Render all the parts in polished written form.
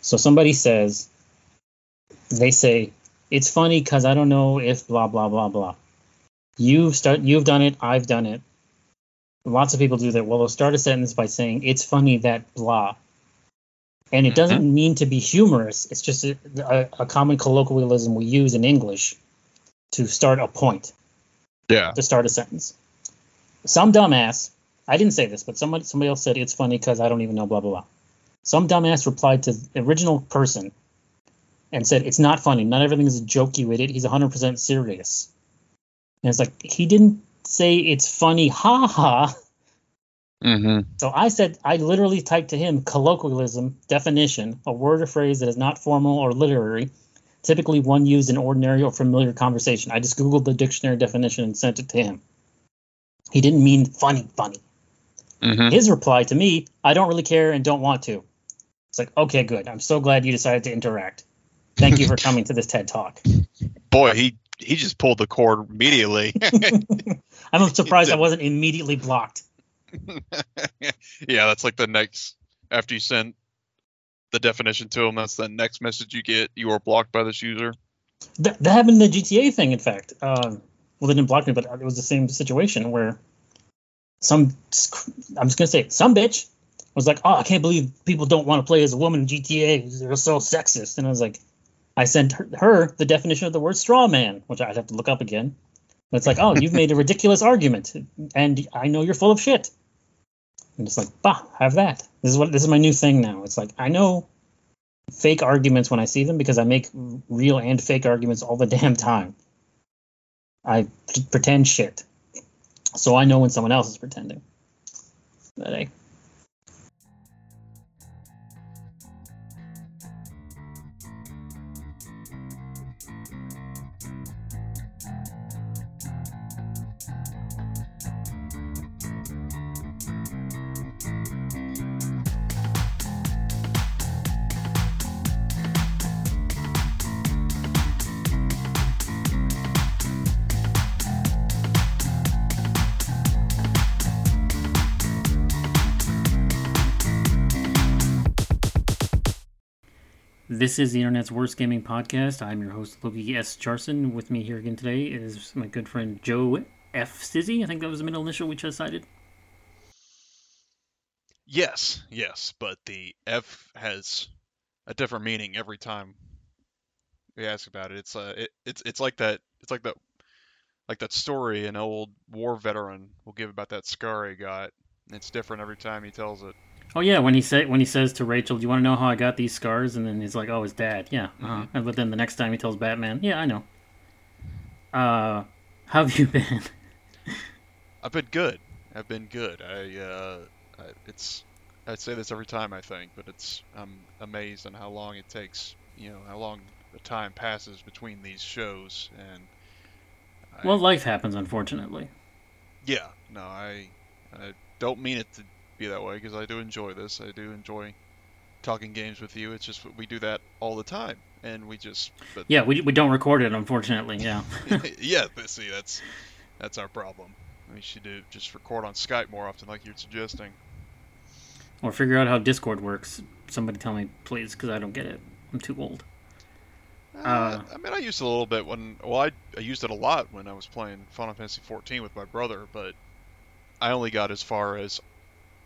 So somebody says, they say, it's funny because I don't know if blah, blah, blah, blah. You've done it. I've done it. Lots of people do that. Well, they'll start a sentence by saying, it's funny that blah. And it doesn't mean to be humorous. It's just a common colloquialism we use in English to start a point. Yeah. To start a sentence. Some dumbass, I didn't say this, but somebody else said, it's funny because I don't even know blah, blah, blah. Some dumbass replied to the original person and said, it's not funny. Not everything is a joke, you idiot. He's 100% serious. And it's like, he didn't say it's funny, ha ha. Mm-hmm. So I literally typed to him colloquialism, definition, a word or phrase that is not formal or literary, typically one used in ordinary or familiar conversation. I just Googled the dictionary definition and sent it to him. He didn't mean funny, funny. Mm-hmm. His reply to me, I don't really care and don't want to. It's like, okay, good. I'm so glad you decided to interact. Thank you for coming to this TED Talk. Boy, he just pulled the cord immediately. I'm surprised I wasn't immediately blocked. Yeah, that's like the next, after you send the definition to him, that's the next message you get. You are blocked by this user. That happened in the GTA thing, in fact. Well, they didn't block me, but it was the same situation where some bitch was like, oh, I can't believe people don't want to play as a woman in GTA. They're so sexist. And I was like, I sent her the definition of the word straw man, which I'd have to look up again. But it's like, oh, you've made a ridiculous argument, and I know you're full of shit. And it's like, bah, have that. This is my new thing now. It's like, I know fake arguments when I see them because I make real and fake arguments all the damn time. I pretend shit. So I know when someone else is pretending. That ain't. This is the Internet's Worst Gaming Podcast. I'm your host, Loki S. Jarson. With me here again today is my good friend Joe F. Sizzy. I think that was the middle initial we just cited. Yes, but the F has a different meaning every time we ask about it. It's like that story an old war veteran will give about that scar he got. It's different every time he tells it. Oh yeah, when he says to Rachel, "Do you want to know how I got these scars?" And then he's like, "Oh, his dad." Yeah. Uh-huh. Mm-hmm. But then the next time he tells Batman, "Yeah, I know." How have you been? I've been good. I say this every time I think, but I'm amazed on how long it takes. You know how long the time passes between these shows, and life happens, unfortunately. Yeah. No, I don't mean it to be that way, because I do enjoy this. I do enjoy talking games with you. It's just we do that all the time, and we don't record it, unfortunately. Yeah. Yeah, see, that's our problem. We should just record on Skype more often, like you're suggesting, or figure out how Discord works. Somebody tell me, please, because I don't get it. I'm too old. I mean, I used it a little bit I used it a lot when I was playing Final Fantasy 14 with my brother, but I only got as far as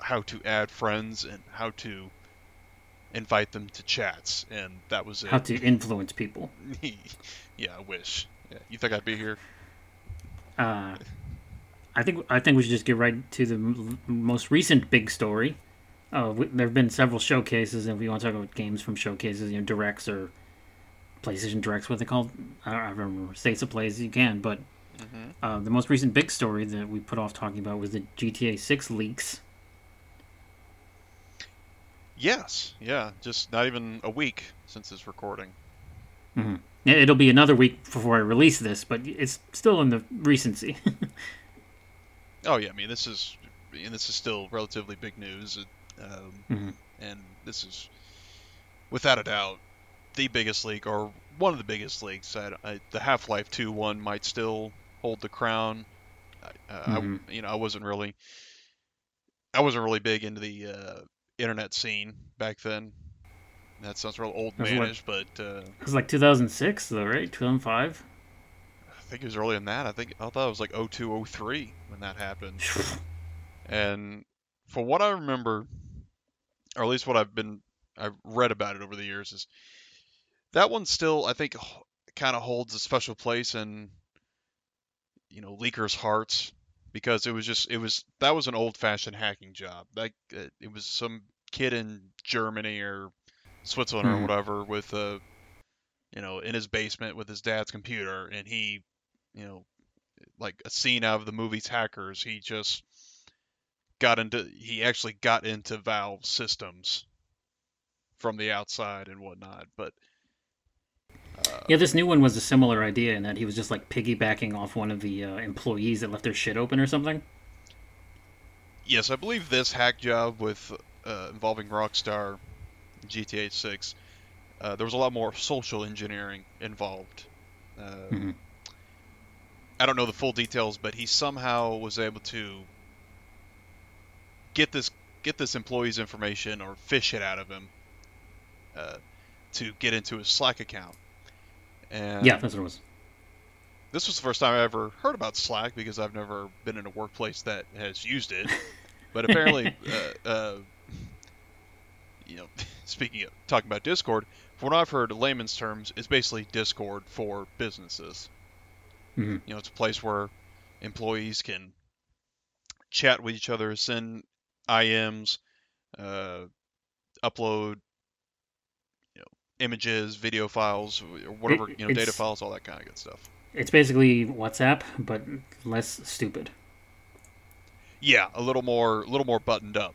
how to add friends and how to invite them to chats, and that was it. How to influence people. Yeah, I wish. Yeah, you think I'd be here? I think we should just get right to the most recent big story. There have been several showcases, and if you want to talk about games from showcases, you know, directs or PlayStation directs, what they're called. I don't remember. States of Plays, you can, but the most recent big story that we put off talking about was the GTA 6 leaks. Yes, yeah, just not even a week since this recording. Mm-hmm. It'll be another week before I release this, but it's still in the recency. Oh yeah, I mean this is still relatively big news, and this is without a doubt the biggest leak or one of the biggest leaks. The Half-Life 2 one might still hold the crown. I wasn't really big into the internet scene back then. That sounds real old manish, like, but it was like 2006 though, right? 2005. I think it was earlier than that. I thought it was like 02, 03 when that happened. And for what I remember, or at least what I've read about it over the years, is that one still I think kind of holds a special place in, you know, leakers' hearts, because that was an old-fashioned hacking job. Like it was some kid in Germany or Switzerland or whatever with in his basement with his dad's computer, and he, you know, like a scene out of the movie's Hackers, he actually got into Valve systems from the outside and whatnot. But yeah, this new one was a similar idea in that he was just like piggybacking off one of the employees that left their shit open or something. Yes, I believe this hack job with involving Rockstar, GTA 6, there was a lot more social engineering involved. I don't know the full details, but he somehow was able to get this employee's information or fish it out of him to get into his Slack account. And yeah, that's what it was. This was the first time I ever heard about Slack, because I've never been in a workplace that has used it. But apparently, talking about Discord, from what I've heard in layman's terms, it's basically Discord for businesses. Mm-hmm. You know, it's a place where employees can chat with each other, send IMs, upload images, video files, whatever, data files, all that kind of good stuff. It's basically WhatsApp, but less stupid. Yeah, a little more buttoned up,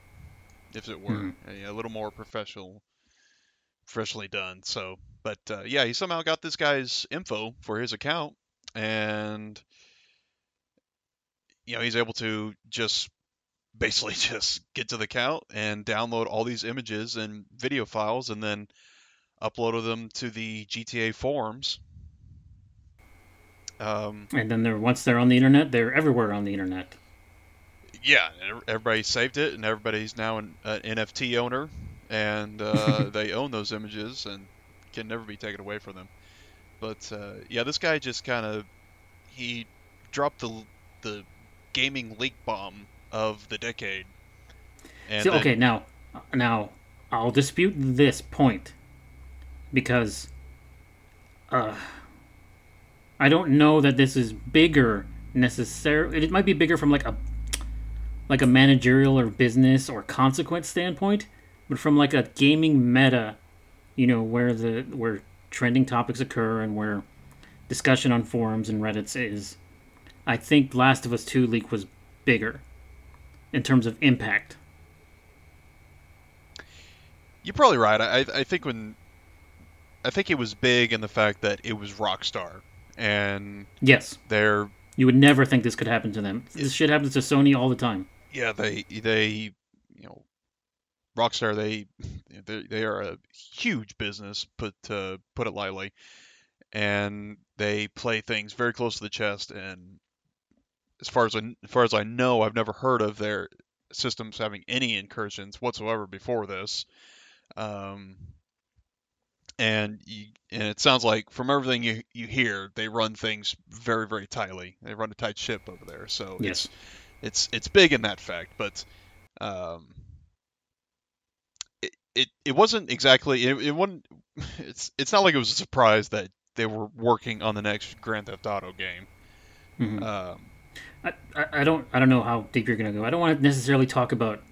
if it were. A little more professionally done. So, but yeah, he somehow got this guy's info for his account, and he's able to just basically just get to the account and download all these images and video files, and then uploaded them to the GTA forums. And then once they're on the internet, they're everywhere on the internet. Yeah, everybody saved it, and everybody's now an NFT owner, and they own those images and can never be taken away from them. But yeah, this guy just kind of, he dropped the gaming leak bomb of the decade. And so, okay, now I'll dispute this point, because I don't know that this is bigger necessarily. It might be bigger from like a managerial or business or consequence standpoint, but from like a gaming meta, where trending topics occur and where discussion on forums and Reddits is, I think Last of Us 2 leak was bigger in terms of impact. You're probably right. I think it was big in the fact that it was Rockstar, and yes, you would never think this could happen to them. This shit happens to Sony all the time. Yeah, they Rockstar, they are a huge business, put it lightly, and they play things very close to the chest. And as far as I know, I've never heard of their systems having any incursions whatsoever before this. And it sounds like from everything you hear, they run things very, very tightly. They run a tight ship over there, so yes. It's big in that fact. But it wasn't exactly it wasn't. It's not like it was a surprise that they were working on the next Grand Theft Auto game. Mm-hmm. I don't know how deep you're gonna go. I don't want to necessarily talk about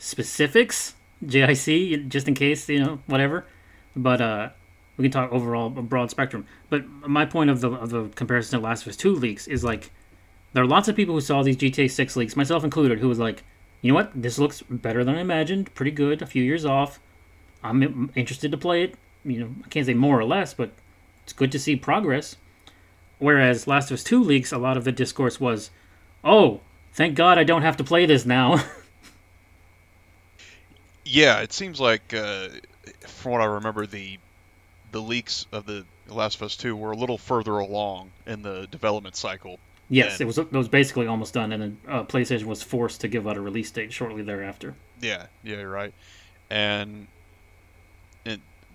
specifics, JIC, just in case whatever. But we can talk overall, a broad spectrum. But my point of the comparison to Last of Us 2 leaks is like, there are lots of people who saw these GTA 6 leaks, myself included, who was like, you know what, this looks better than I imagined, pretty good, a few years off. I'm interested to play it. I can't say more or less, but it's good to see progress. Whereas Last of Us 2 leaks, a lot of the discourse was, oh, thank God I don't have to play this now. Yeah, it seems like... from what I remember, the leaks of the Last of Us 2 were a little further along in the development cycle. Yes, it was basically almost done, and then PlayStation was forced to give out a release date shortly thereafter. Yeah, you're right. And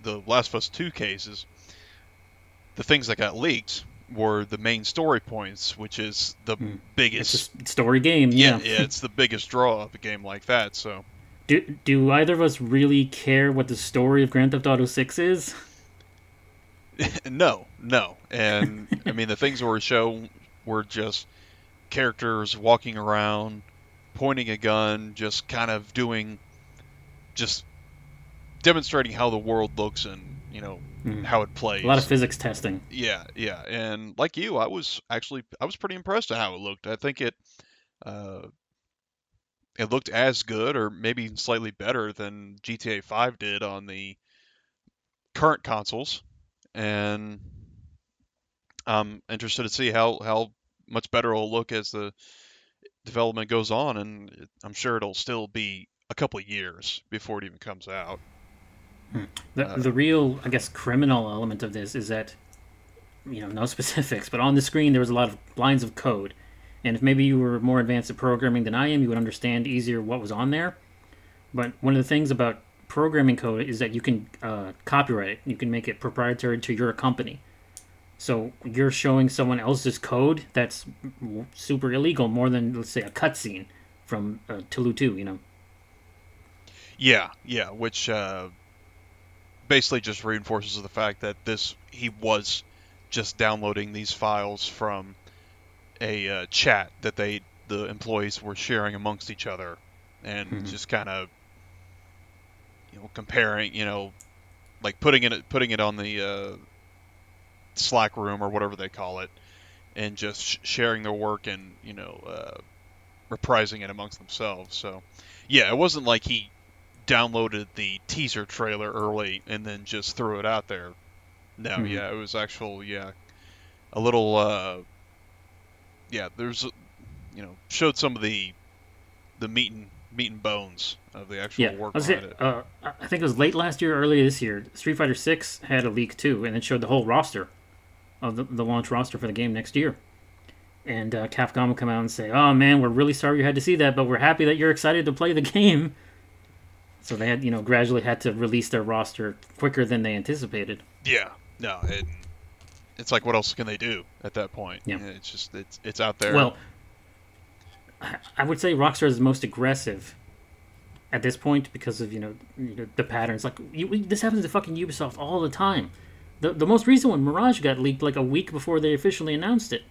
the Last of Us 2 cases, the things that got leaked were the main story points, which is the biggest... It's a story game, yeah. Yeah, it's the biggest draw of a game like that, so... Do either of us really care what the story of Grand Theft Auto 6 is? No. And, I mean, the things that were shown were just characters walking around, pointing a gun, just kind of doing... just demonstrating how the world looks and, you know, how it plays. A lot of physics testing. Yeah. And like you, I was pretty impressed at how it looked. I think it looked as good or maybe slightly better than GTA 5 did on the current consoles. And I'm interested to see how much better it'll look as the development goes on. And I'm sure it'll still be a couple of years before it even comes out. The real, I guess, criminal element of this is that, you know, no specifics, but on the screen there was a lot of lines of code. And if maybe you were more advanced at programming than I am, you would understand easier what was on there. But one of the things about programming code is that you can copyright it. You can make it proprietary to your company. So you're showing someone else's code that's super illegal, more than, let's say, a cutscene from Tulu 2, you know. Yeah, which... basically just reinforces the fact that he was just downloading these files from a chat that the employees were sharing amongst each other, and just kind of, you know, comparing, you know, like putting it on the Slack room or whatever they call it, and just sharing their work and, you know, reprising it amongst themselves. So yeah, it wasn't like he downloaded the teaser trailer early and then just threw it out there. No, yeah, it was actual, a little, there's, you know, showed some of the meat and bones of the actual work on it. I think it was late last year, early this year, Street Fighter 6 had a leak too, and it showed the whole roster of the launch roster for the game next year. And Capcom would come out and say, "Oh man, we're really sorry you had to see that, but we're happy that you're excited to play the game." So they had, you know, gradually had to release their roster quicker than they anticipated. Yeah, no, it's like, what else can they do at that point? Yeah, it's just it's out there. Well, I would say Rockstar is the most aggressive at this point because of you know the patterns. Like this happens to fucking Ubisoft all the time. The most recent one, Mirage, got leaked like a week before they officially announced it.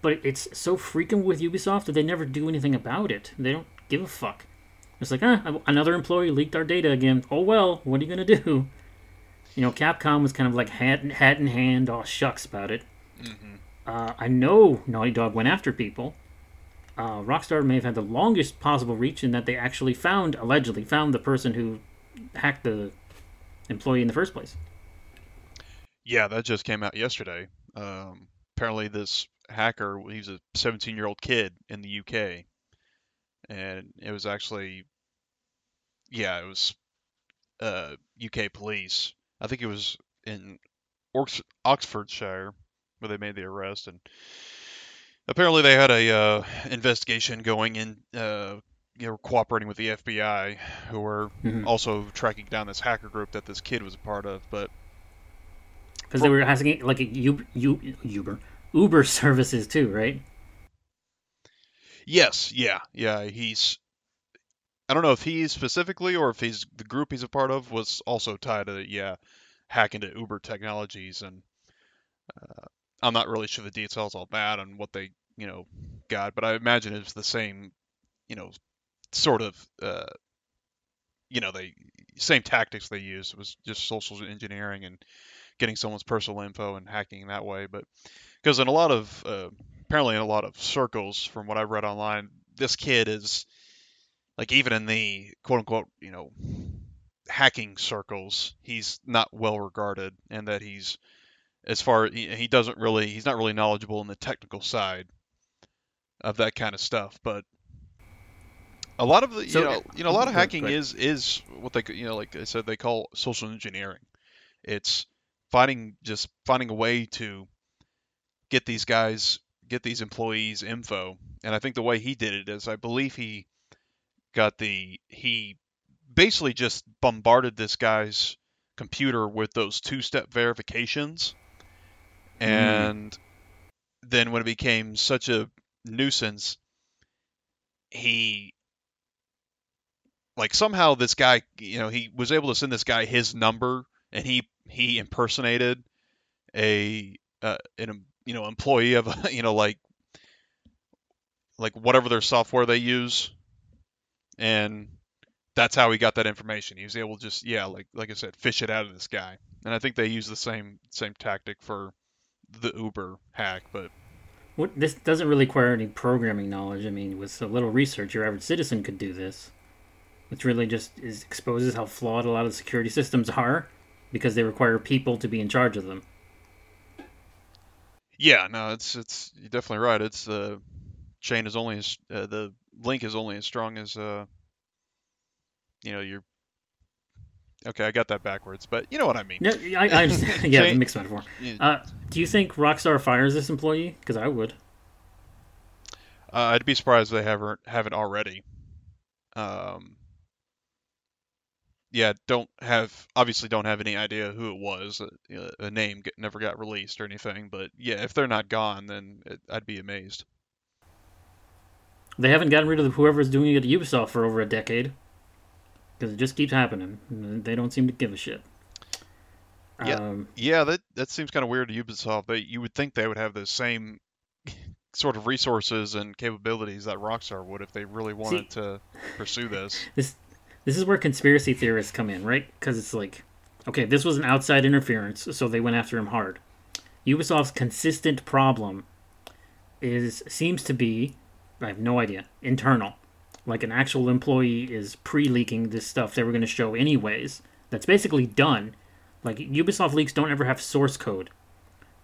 But it's so frequent with Ubisoft that they never do anything about it. They don't give a fuck. It's like, another employee leaked our data again. Oh, well, what are you going to do? You know, Capcom was kind of like hat in hand, all shucks about it. Mm-hmm. I know Naughty Dog went after people. Rockstar may have had the longest possible reach in that they actually allegedly found the person who hacked the employee in the first place. Yeah, that just came out yesterday. Apparently this hacker, he's a 17-year-old kid in the UK. And it was actually, it was UK police. I think it was in Oxfordshire where they made the arrest. And apparently they had a investigation going in, cooperating with the FBI, who were also tracking down this hacker group that this kid was a part of. But because they were asking, like, Uber services too, right? Yes, yeah. I don't know if he specifically or if the group he's a part of was also tied to, hacking to Uber technologies, and I'm not really sure the details on that and what they, got, but I imagine it's the same, sort of, same tactics they used. It was just social engineering and getting someone's personal info and hacking that way, but because in a lot of... apparently in a lot of circles, from what I've read online, this kid is, like, even in the quote-unquote, hacking circles, he's not well regarded, and that he's not really knowledgeable in the technical side of that kind of stuff. But a lot of the, a lot of hacking is what they, like I said, they call social engineering. It's finding a way to get these guys... get these employees' info, and I think the way he did it is, I believe he basically just bombarded this guy's computer with those two-step verifications. And then when it became such a nuisance, he... Like, somehow this guy, you know, he was able to send this guy his number, and he impersonated an you know, employee of, you know, like whatever their software they use, and that's how he got that information. He was able to just, like I said, fish it out of this guy. And I think they used the same tactic for the Uber hack, but... Well, this doesn't really require any programming knowledge. I mean, with a little research, your average citizen could do this. Which really just exposes how flawed a lot of the security systems are, because they require people to be in charge of them. Yeah, no, it's you're definitely right. It's the chain is only as the link is only as strong as you know, your... Okay, I got that backwards, but you know what I mean. Yeah, I understand. Yeah, mixed metaphor. Do you think Rockstar fires this employee? Because I would. I'd be surprised if they haven't already. Yeah, obviously don't have any idea who it was. A name never got released or anything, but yeah, if they're not gone, then I'd be amazed. They haven't gotten rid of whoever's doing it at Ubisoft for over a decade, because it just keeps happening. They don't seem to give a shit. Yeah, that seems kind of weird to Ubisoft. You would think they would have the same sort of resources and capabilities that Rockstar would if they really wanted to pursue this. This is where conspiracy theorists come in, right? Because it's like, okay, this was an outside interference, so they went after him hard. Ubisoft's consistent problem seems to be, I have no idea, internal. Like, an actual employee is pre-leaking this stuff they were going to show anyways. That's basically done. Like, Ubisoft leaks don't ever have source code.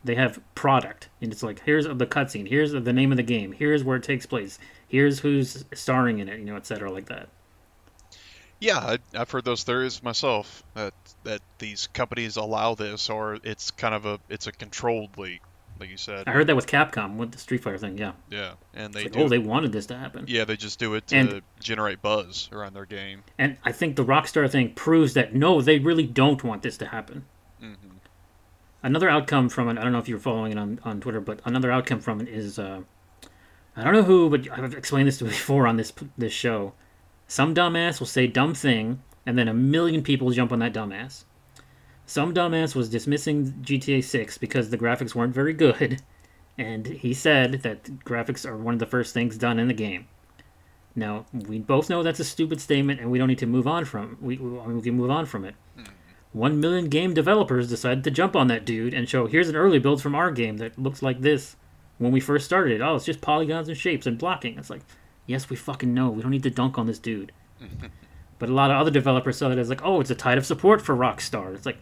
They have product, and it's like, here's the cutscene, here's the name of the game, here's where it takes place, here's who's starring in it, you know, etc., like that. Yeah, I've heard those theories myself, that these companies allow this, or it's kind of it's a controlled leak, like you said. I heard that with Capcom, with the Street Fighter thing, yeah. Yeah, and they wanted this to happen. Yeah, they just do it to generate buzz around their game. And I think the Rockstar thing proves that, no, they really don't want this to happen. Mm-hmm. Another outcome from it, I don't know if you're following it on Twitter, but another outcome from it is, I don't know who, but I've explained this to before on this show. Some dumbass will say dumb thing, and then a million people jump on that dumbass. Some dumbass was dismissing GTA 6 because the graphics weren't very good, and he said that graphics are one of the first things done in the game. Now, we both know that's a stupid statement, and we don't need to move on from it. We can move on from it. 1 million game developers decided to jump on that dude and show, here's an early build from our game that looks like this when we first started it. Oh, it's just polygons and shapes and blocking. It's like... Yes, we fucking know. We don't need to dunk on this dude. But a lot of other developers saw that as like, oh, it's a tide of support for Rockstar. It's like,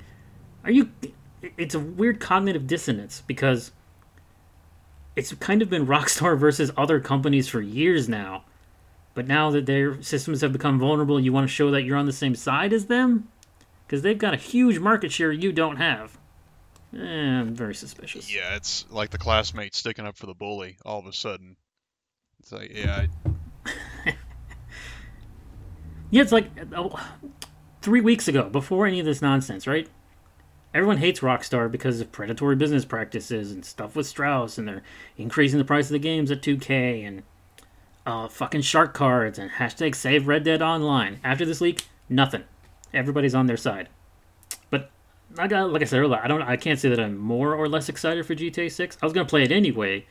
it's a weird cognitive dissonance, because it's kind of been Rockstar versus other companies for years now. But now that their systems have become vulnerable, you want to show that you're on the same side as them? Because they've got a huge market share you don't have. I'm very suspicious. Yeah, it's like the classmate sticking up for the bully all of a sudden. It's like, yeah. Yeah, it's like 3 weeks ago, before any of this nonsense, right? Everyone hates Rockstar because of predatory business practices and stuff with Strauss, and they're increasing the price of the games at 2K, and fucking shark cards, and hashtag save Red Dead Online. After this leak, nothing. Everybody's on their side. But like I said earlier, I can't say that I'm more or less excited for GTA 6. I was going to play it anyway.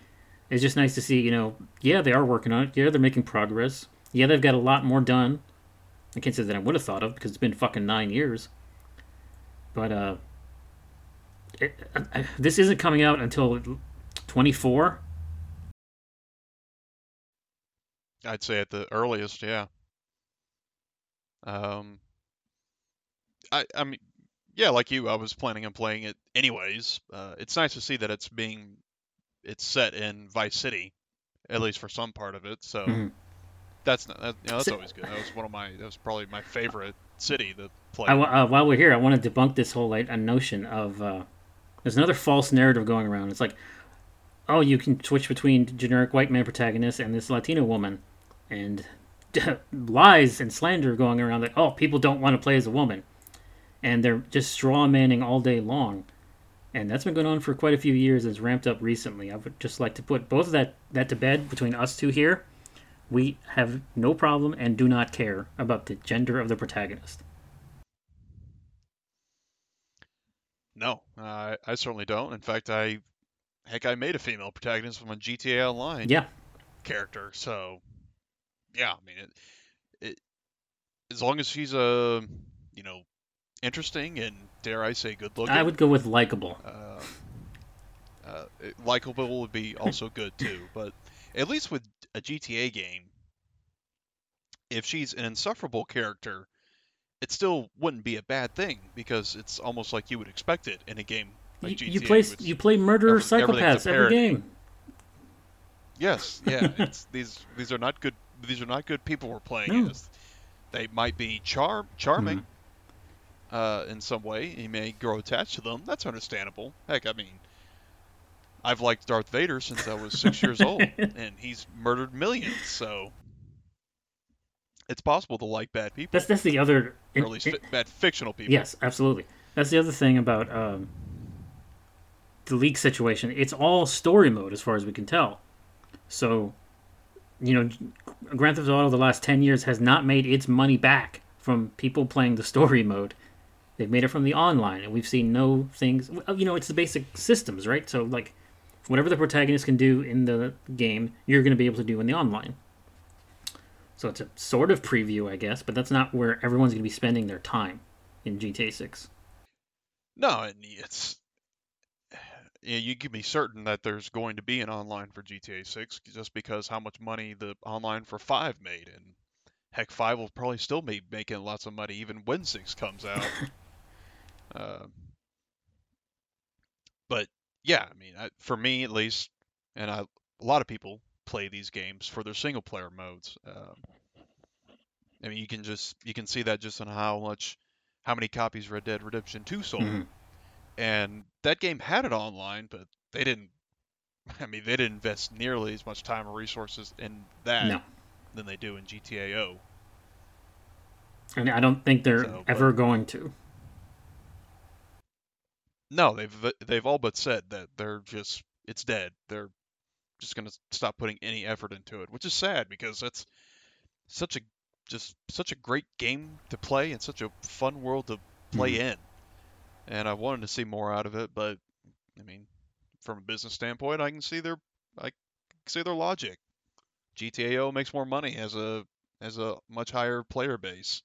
It's just nice to see, you know, yeah, they are working on it. Yeah, they're making progress. Yeah, they've got a lot more done. I can't say that I would have thought of, because it's been fucking 9 years. But, this isn't coming out until 24. I'd say at the earliest, yeah. I mean, yeah, like you, I was planning on playing it anyways. It's nice to see that it's set in Vice City, at least for some part of it. So that's always good. That was probably my favorite city to play. While we're here, I want to debunk this whole notion of there's another false narrative going around. It's like, oh, you can switch between generic white man protagonist and this Latino woman, and lies and slander going around that, oh, people don't want to play as a woman. And they're just straw manning all day long. And that's been going on for quite a few years. It's ramped up recently. I would just like to put both of that to bed between us two here. We have no problem and do not care about the gender of the protagonist. No, I certainly don't. In fact, I made a female protagonist from a GTA Online character. So, yeah, I mean, it as long as she's a, interesting and, dare I say, good looking. I would go with likable. Likable would be also good too, but at least with a GTA game, if she's an insufferable character, it still wouldn't be a bad thing because it's almost like you would expect it in a game like GTA. You play murderer psychopaths every game. Yes, yeah. These are not good. These are not good people we're playing as. They might be charming. Mm-hmm. In some way, he may grow attached to them. That's understandable. Heck, I mean, I've liked Darth Vader since I was 6 years old, and he's murdered millions, so it's possible to like bad people. That's the other... Or at least bad fictional people. Yes, absolutely. That's the other thing about the leak situation. It's all story mode, as far as we can tell. So, Grand Theft Auto the last 10 years has not made its money back from people playing the story mode. They've made it from the online, and we've seen no things... it's the basic systems, right? So, like, whatever the protagonist can do in the game, you're going to be able to do in the online. So it's a sort of preview, I guess, but that's not where everyone's going to be spending their time in GTA 6. No, it's... you can be certain that there's going to be an online for GTA 6, just because how much money the online for 5 made, and heck, 5 will probably still be making lots of money even when 6 comes out. But yeah, I mean, for me at least, and a lot of people play these games for their single player modes. I mean, you can see that just on how many copies Red Dead Redemption 2 sold, mm-hmm. and that game had it online, but they didn't invest nearly as much time or resources in that than they do in GTA. And I don't think they're ever going to. No, they've all but said that it's dead. They're just going to stop putting any effort into it, which is sad because that's such a great game to play and such a fun world to play in. And I wanted to see more out of it, but I mean, from a business standpoint, I can see their logic. GTA makes more money has a much higher player base.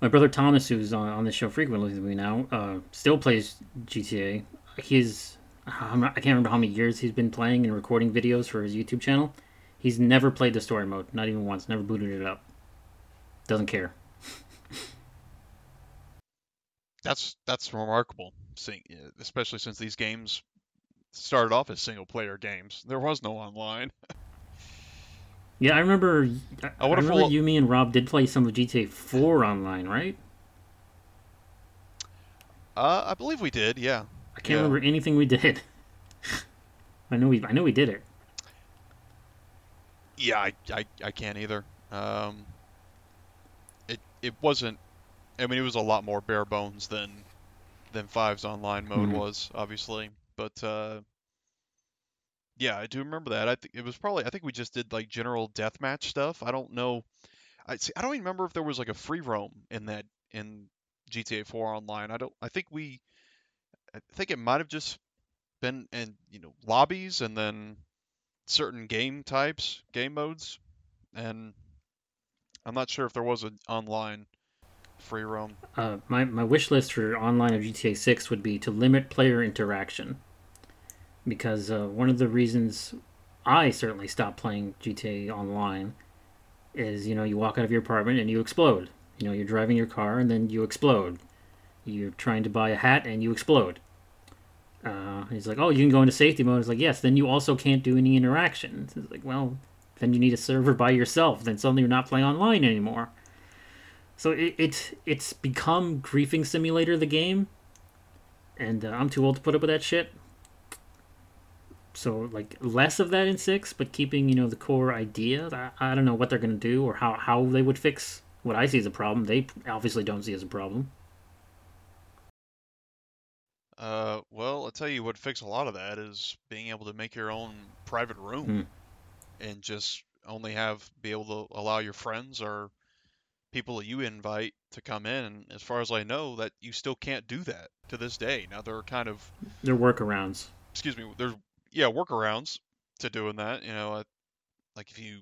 My brother Thomas, who's on this show frequently with me now, still plays GTA. I can't remember how many years he's been playing and recording videos for his YouTube channel. He's never played the story mode, not even once, never booted it up. Doesn't care. That's remarkable, especially since these games started off as single-player games. There was no online. Yeah, I remember. I remember you, me, and Rob did play some of GTA 4 online, right? I believe we did. Yeah. I can't remember anything we did. I know we did it. Yeah, I can't either. It wasn't. I mean, it was a lot more bare bones than 5's online mode was, obviously. But, yeah, I do remember that. I think we just did, like, general deathmatch stuff. I don't know. I don't even remember if there was, like, a free roam in GTA 4 Online. I think it might have just been in, lobbies and then certain game types, game modes. And I'm not sure if there was an online free roam. My wish list for online of GTA 6 would be to limit player interaction, because one of the reasons I certainly stopped playing GTA Online is you walk out of your apartment and you explode. You're driving your car and then you explode. You're trying to buy a hat and you explode. He's like, oh, you can go into safety mode. It's like, yes, then you also can't do any interactions. It's like, well, then you need a server by yourself. Then suddenly you're not playing online anymore. So it's become griefing simulator, the game, and I'm too old to put up with that shit. So like less of that in 6, but keeping, you know, the core idea. I don't know what they're going to do or how they would fix what I see as a problem. They obviously don't see as a problem. Well, I'll tell you what fixed a lot of that is being able to make your own private room and just only be able to allow your friends or people you invite to come in. And as far as I know, that you still can't do that to this day. Now there are they're workarounds. Excuse me. There's workarounds to doing that. You know, like if you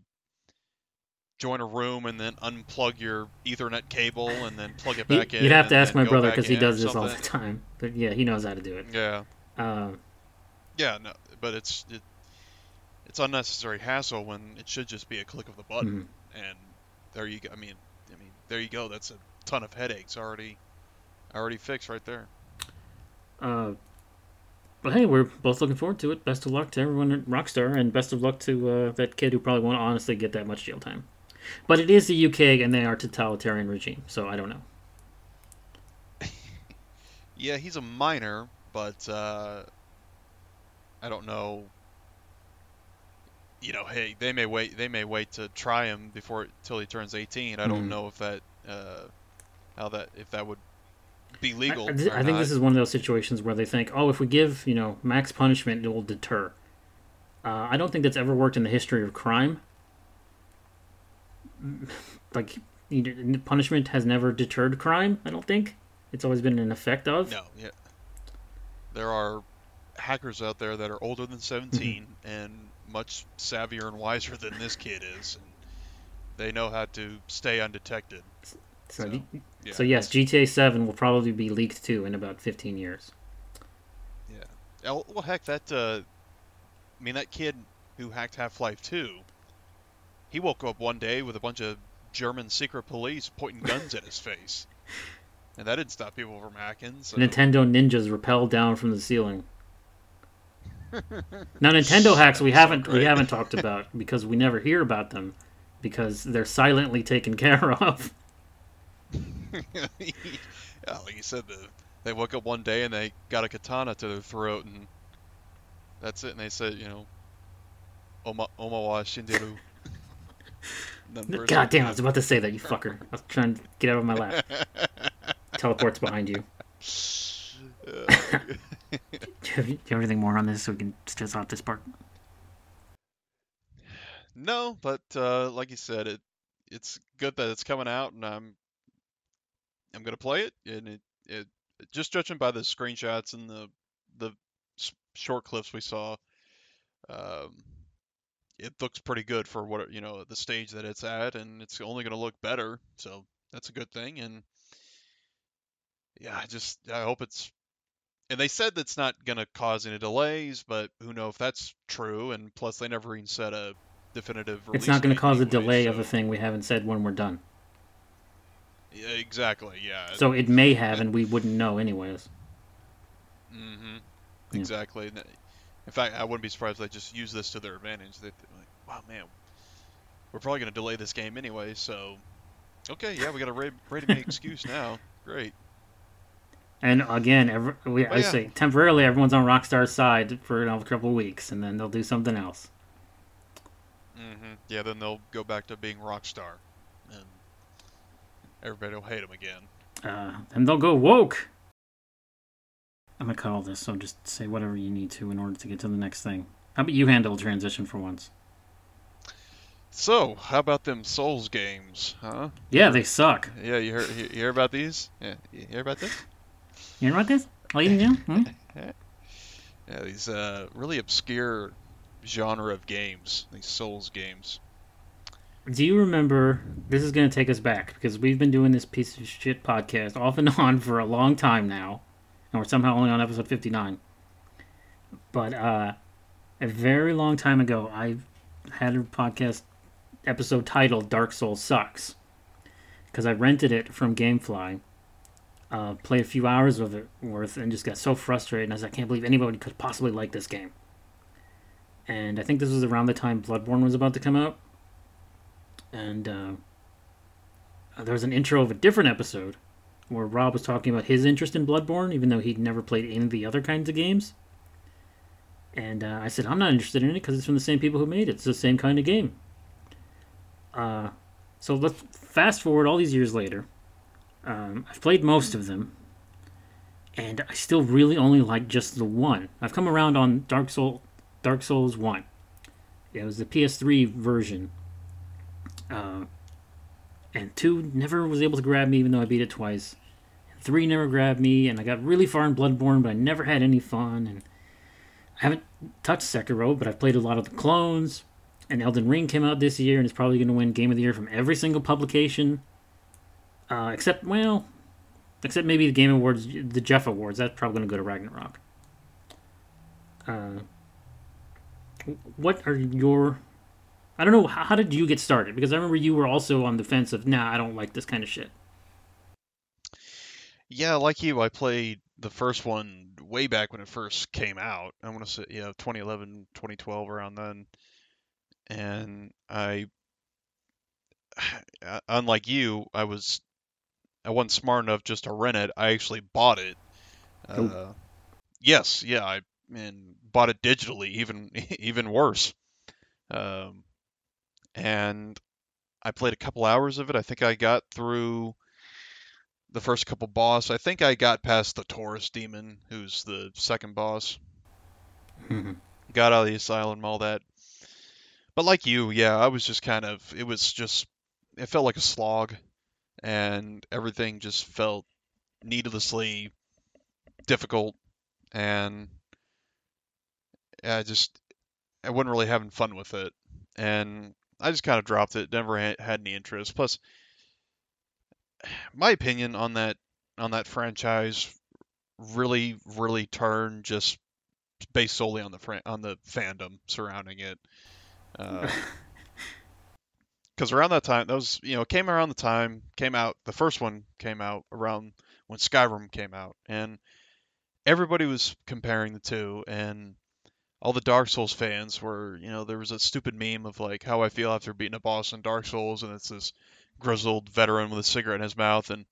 join a room and then unplug your Ethernet cable and then plug it back in. You'd have to ask my brother because he does this all the time. But yeah, he knows how to do it. Yeah. No, but it's unnecessary hassle when it should just be a click of the button. Mm-hmm. And there you go. I mean, there you go. That's a ton of headaches already fixed right there. But hey, we're both looking forward to it. Best of luck to everyone at Rockstar, and best of luck to that kid who probably won't honestly get that much jail time. But it is the UK, and they are a totalitarian regime, so I don't know. Yeah, he's a minor, but I don't know. You know, hey, they may wait to try him till he turns 18. I don't know if that if that would be legal. I think this is one of those situations where they think, if we give max punishment, it will deter. I don't think that's ever worked in the history of crime. Like, punishment has never deterred crime, I don't think. It's always been an effect of. No, yeah. There are hackers out there that are older than 17 and much savvier and wiser than this kid is. And they know how to stay undetected. So yes, GTA 7 will probably be leaked too in about 15 years. Yeah. Well, heck, that kid who hacked Half-Life 2... He woke up one day with a bunch of German secret police pointing guns at his face. And that didn't stop people from hacking. So. Nintendo ninjas rappelled down from the ceiling. Now, Nintendo hacks we haven't talked about because we never hear about them because they're silently taken care of. Like you said, they woke up one day and they got a katana to their throat and that's it. And they said, Omawa Shinderu. God damn, I was about to say that, you fucker. I was trying to get out of my lap. Teleport's behind you. Do you have anything more on this so we can stress off this part? No, but like you said, it's good that it's coming out, and I'm gonna play it. And it just judging by the screenshots and the short clips we saw, it looks pretty good for what the stage that it's at, and it's only going to look better, so that's a good thing. And yeah, I hope it's. And they said that's not going to cause any delays, but who knows if that's true? And plus, they never even said a definitive release. It's not going to cause a delay of a thing we haven't said when we're done. Yeah, exactly. Yeah. So it may have, and we wouldn't know anyways. Mm-hmm. Yeah. Exactly. In fact, I wouldn't be surprised if they just use this to their advantage. They're like, wow, man, we're probably going to delay this game anyway, so... Okay, yeah, we got a ready-made excuse now. Great. And again, temporarily everyone's on Rockstar's side for a couple of weeks, and then they'll do something else. Mm-hmm. Yeah, then they'll go back to being Rockstar. And everybody will hate them again. And they'll go woke! I'm going to cut all this, so just say whatever you need to in order to get to the next thing. How about you handle transition for once? So, how about them Souls games, huh? Yeah, they suck. Yeah, you hear about these? Yeah, you hear about this? You hear about this? All you do? Yeah, these really obscure genre of games, these Souls games. Do you remember, this is going to take us back, because we've been doing this piece of shit podcast off and on for a long time now. And we're somehow only on episode 59. But a very long time ago, I had a podcast episode titled Dark Souls Sucks. Because I rented it from Gamefly, played a few hours of it worth, and just got so frustrated. And I was like, I can't believe anybody could possibly like this game. And I think this was around the time Bloodborne was about to come out. And there was an intro of a different episode where Rob was talking about his interest in Bloodborne, even though he'd never played any of the other kinds of games. And I said, I'm not interested in it because it's from the same people who made it. It's the same kind of game. So let's fast forward all these years later. I've played most of them. And I still really only like just the one. I've come around on Dark Souls 1. It was the PS3 version. And 2 never was able to grab me, even though I beat it twice. And 3 never grabbed me, and I got really far in Bloodborne, but I never had any fun. And I haven't touched Sekiro, but I've played a lot of the clones. And Elden Ring came out this year, and it's probably going to win Game of the Year from every single publication. Except maybe the Game Awards, the Jeff Awards. That's probably going to go to Ragnarok. What are your... I don't know, how did you get started? Because I remember you were also on the fence of, nah, I don't like this kind of shit. Yeah, like you, I played the first one way back when it first came out. I want to say, 2011, 2012, around then. And I... Unlike you, I wasn't smart enough just to rent it. I actually bought it. I bought it digitally, even worse. And I played a couple hours of it. I think I got through the first couple boss. I think I got past the Taurus demon, who's the second boss. Got out of the asylum and all that. But like you, I was just it felt like a slog. And everything just felt needlessly difficult, and I wasn't really having fun with it, and I just kind of dropped it. Never had any interest. Plus, my opinion on that franchise really, really turned just based solely on the fandom surrounding it. Because around that time, the first one came out around when Skyrim came out, and everybody was comparing the two, and all the Dark Souls fans were, there was a stupid meme of like how I feel after beating a boss in Dark Souls, and it's this grizzled veteran with a cigarette in his mouth, and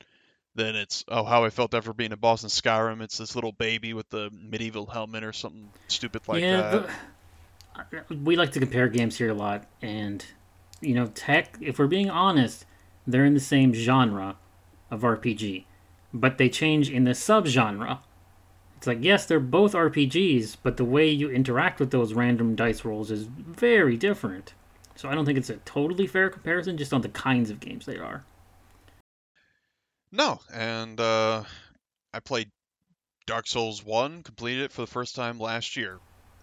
then it's, oh, how I felt after beating a boss in Skyrim, it's this little baby with the medieval helmet or something stupid like that. We like to compare games here a lot, and... tech, if we're being honest, they're in the same genre of RPG, but they change in the subgenre. It's like, yes, they're both RPGs, but the way you interact with those random dice rolls is very different. So I don't think it's a totally fair comparison, just on the kinds of games they are. No, and I played Dark Souls 1, completed it for the first time last year.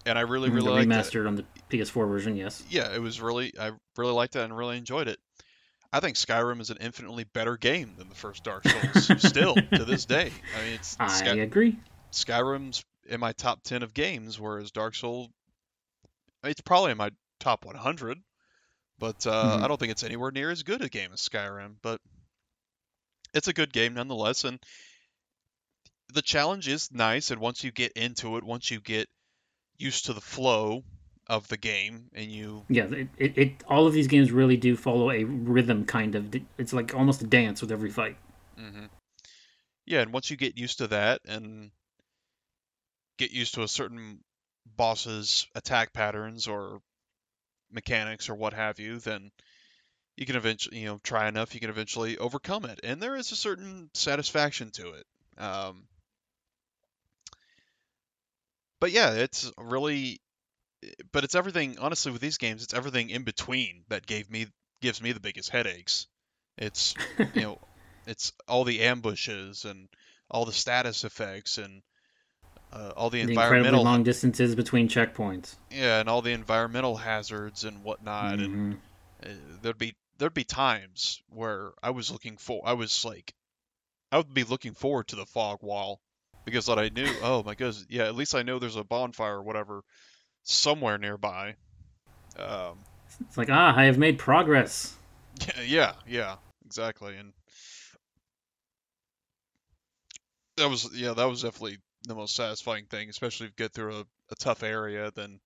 And I really liked it. Remastered on the PS4 version, yes. Yeah, it was I really liked it and really enjoyed it. I think Skyrim is an infinitely better game than the first Dark Souls, still, to this day. I mean, I agree. Skyrim's in my top 10 of games, whereas Dark Souls, it's probably in my top 100, but I don't think it's anywhere near as good a game as Skyrim, but it's a good game nonetheless, and the challenge is nice, and once you get into it, once you get used to the flow of the game, and you... Yeah, it all of these games really do follow a rhythm, kind of. It's like almost a dance with every fight. Mm-hmm. Yeah, and once you get used to that, and get used to a certain boss's attack patterns, or mechanics, or what have you, then you can eventually, try enough, you can eventually overcome it. And there is a certain satisfaction to it. But yeah, it's everything, honestly, with these games, it's everything in between that gives me the biggest headaches. It's, it's all the ambushes and all the status effects and all the incredibly long distances between checkpoints. Yeah, and all the environmental hazards and whatnot. Mm-hmm. And there'd be times where I would be looking forward to the fog wall. Because what I knew, oh my goodness, yeah, at least I know there's a bonfire or whatever somewhere nearby. It's like, I have made progress. Yeah, exactly. And that was definitely the most satisfying thing, especially if you get through a tough area, then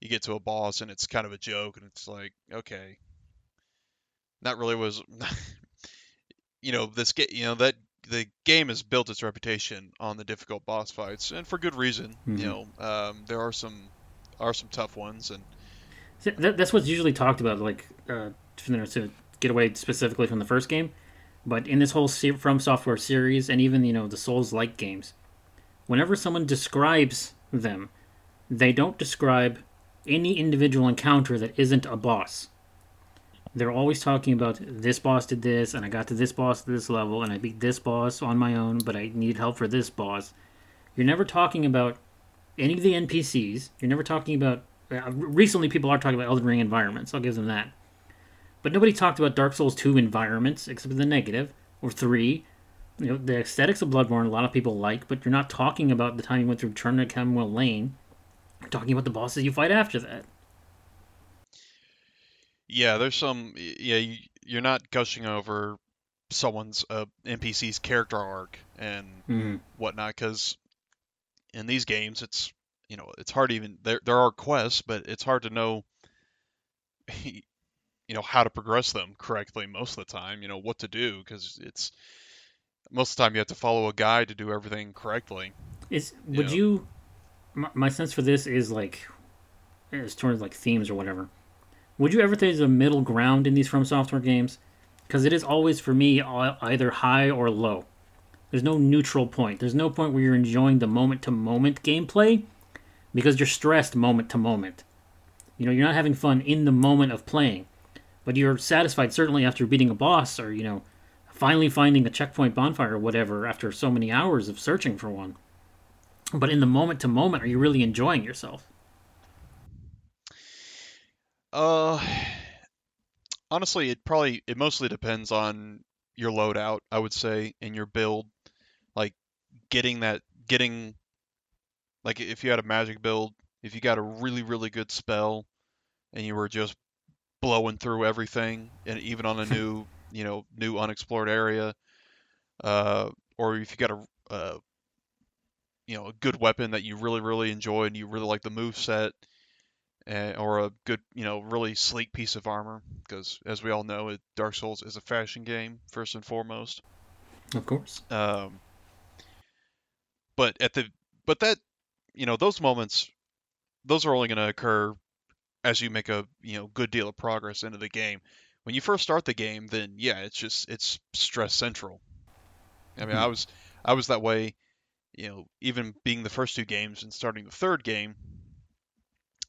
you get to a boss and it's kind of a joke, and it's like, okay, not really was, this get, that. The game has built its reputation on the difficult boss fights, and for good reason. There are some are some tough ones. And that's what's usually talked about, like to get away specifically from the first game, but in this whole FromSoftware series, and even the Souls-like games, whenever someone describes them, they don't describe any individual encounter that isn't a boss. They're always talking about, this boss did this, and I got to this boss at this level, and I beat this boss on my own, but I need help for this boss. You're never talking about any of the NPCs. You're never talking about... recently, people are talking about Elden Ring environments. I'll give them that. But nobody talked about Dark Souls 2 environments, except for the negative, or 3. The aesthetics of Bloodborne, a lot of people like, but you're not talking about the time you went through Cherna Camwell Lane. You're talking about the bosses you fight after that. Yeah, there's some... Yeah, you're not gushing over someone's NPC's character arc and whatnot, because in these games, it's it's hard to even... There are quests, but it's hard to know how to progress them correctly most of the time, what to do, because it's... Most of the time, you have to follow a guide to do everything correctly. My sense for this is, it's towards, themes or whatever. Would you ever think there's a middle ground in these FromSoftware games? Because it is always, for me, either high or low. There's no neutral point. There's no point where you're enjoying the moment-to-moment gameplay because you're stressed moment-to-moment. You're not having fun in the moment of playing. But you're satisfied, certainly, after beating a boss or, finally finding a checkpoint bonfire or whatever after so many hours of searching for one. But in the moment-to-moment, are you really enjoying yourself? Honestly, it mostly depends on your loadout, I would say, and your build. If you had a magic build, if you got a really, really good spell, and you were just blowing through everything, and even on a new unexplored area, or if you got a good weapon that you really, really enjoy and you really like the moveset, or a good, really sleek piece of armor, because as we all know, Dark Souls is a fashion game first and foremost. Of course. But those moments, those are only going to occur as you make a good deal of progress into the game. When you first start the game, then yeah, it's stress central. I mean, I was that way, even being the first two games and starting the third game.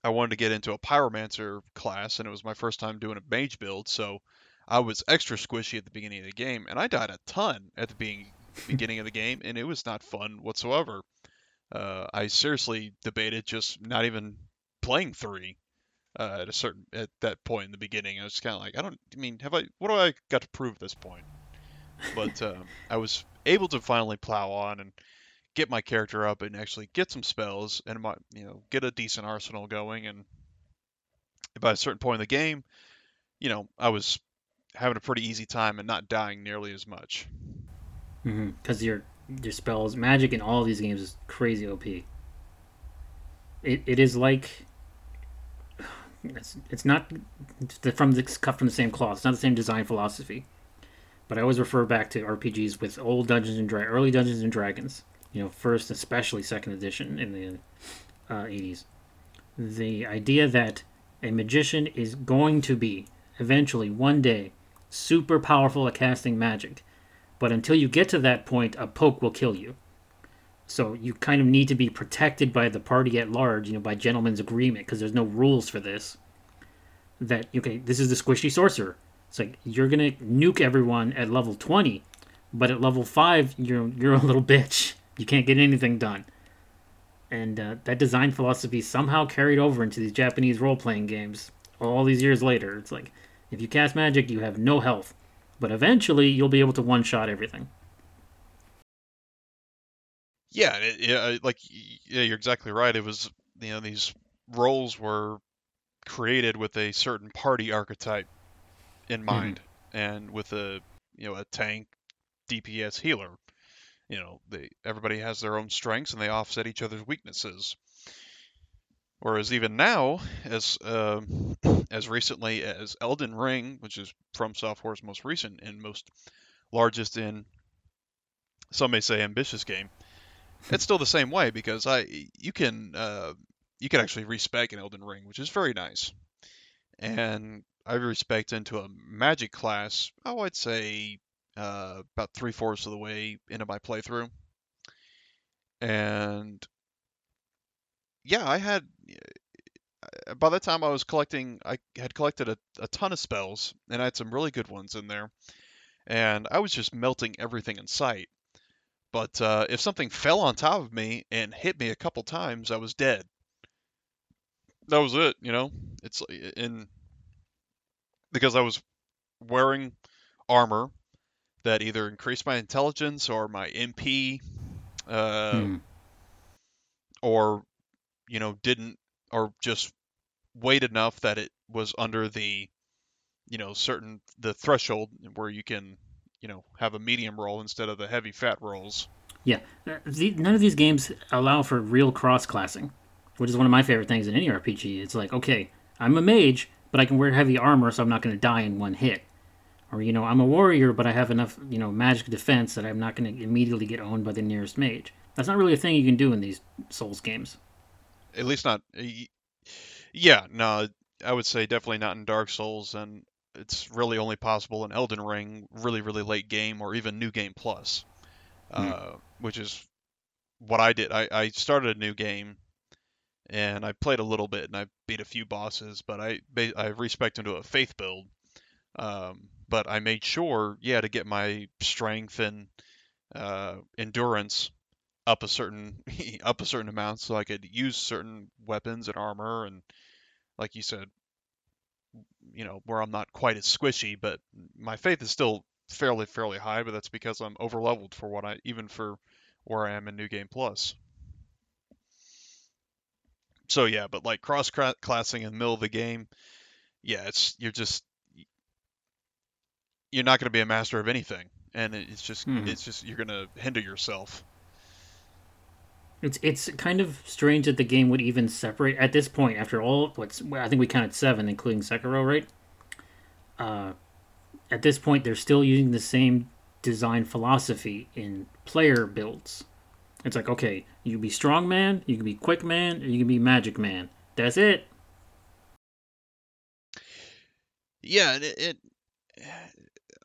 I wanted to get into a pyromancer class, and it was my first time doing a mage build, so I was extra squishy at the beginning of the game, and I died a ton at the beginning of the game, and it was not fun whatsoever. I seriously debated just not even playing 3 at that point in the beginning. I was kind of like, what do I got to prove at this point? But I was able to finally plow on and get my character up and actually get some spells and get a decent arsenal going. And by a certain point in the game, I was having a pretty easy time and not dying nearly as much. Because your spells, magic in all these games is crazy OP. It is like... It's not cut from the same cloth. It's not the same design philosophy. But I always refer back to RPGs with old early Dungeons and Dragons. First, especially second edition in the 80s. The idea that a magician is going to be, eventually, one day, super powerful at casting magic. But until you get to that point, a poke will kill you. So you kind of need to be protected by the party at large, by gentleman's agreement, because there's no rules for this. That, okay, this is the squishy sorcerer. It's like, you're going to nuke everyone at level 20, but at level 5, you're a little bitch. You can't get anything done. And that design philosophy somehow carried over into these Japanese role-playing games all these years later. It's like, if you cast magic, you have no health. But eventually, you'll be able to one-shot everything. Yeah, you're exactly right. It was, these roles were created with a certain party archetype in mind. And with a tank DPS healer. Everybody has their own strengths and they offset each other's weaknesses. Whereas even now, as recently as Elden Ring, which is FromSoftware's most recent and most largest and some may say ambitious game, it's still the same way because I you can you could actually respec in Elden Ring, which is very nice. And I respec into a magic class, oh, I'd say about 3/4 of the way into my playthrough. And yeah, I had, by the time I was collecting, I had collected a ton of spells, and I had some really good ones in there. And I was just melting everything in sight. But if something fell on top of me and hit me a couple times, I was dead. That was it, you know? It's in because I was wearing armor that either increased my intelligence or my MP, or, you know, didn't, or just weighed enough that it was under the, you know, certain, the threshold where you can, you know, have a medium roll instead of the heavy fat rolls. Yeah. None of these games allow for real cross-classing, which is one of my favorite things in any RPG. It's like, okay, I'm a mage, but I can wear heavy armor, so I'm not going to die in one hit. Or, you know, I'm a warrior, but I have enough, you know, magic defense that I'm not going to immediately get owned by the nearest mage. That's not really a thing you can do in these Souls games. At least not... Yeah, no, I would say definitely not in Dark Souls, and it's really only possible in Elden Ring, really, really late game, or even New Game Plus, which is what I did. I started a new game, and I played a little bit, and I beat a few bosses, but I respec into a faith build. But I made sure, yeah, to get my strength and endurance up a certain amount, so I could use certain weapons and armor, and like you said, you know, where I'm not quite as squishy, but my faith is still fairly high, but that's because I'm overleveled for what I, even for where I am in New Game Plus. So yeah, but like cross-classing in the middle of the game, yeah, it's, you're not going to be a master of anything, and it's just, you're going to hinder yourself. It's kind of strange that the game would even separate at this point. After all, I think we counted 7, including Sekiro, right? At this point, they're still using the same design philosophy in player builds. It's like, okay, you can be strong man, you can be quick man, or you can be magic man. That's it. Yeah,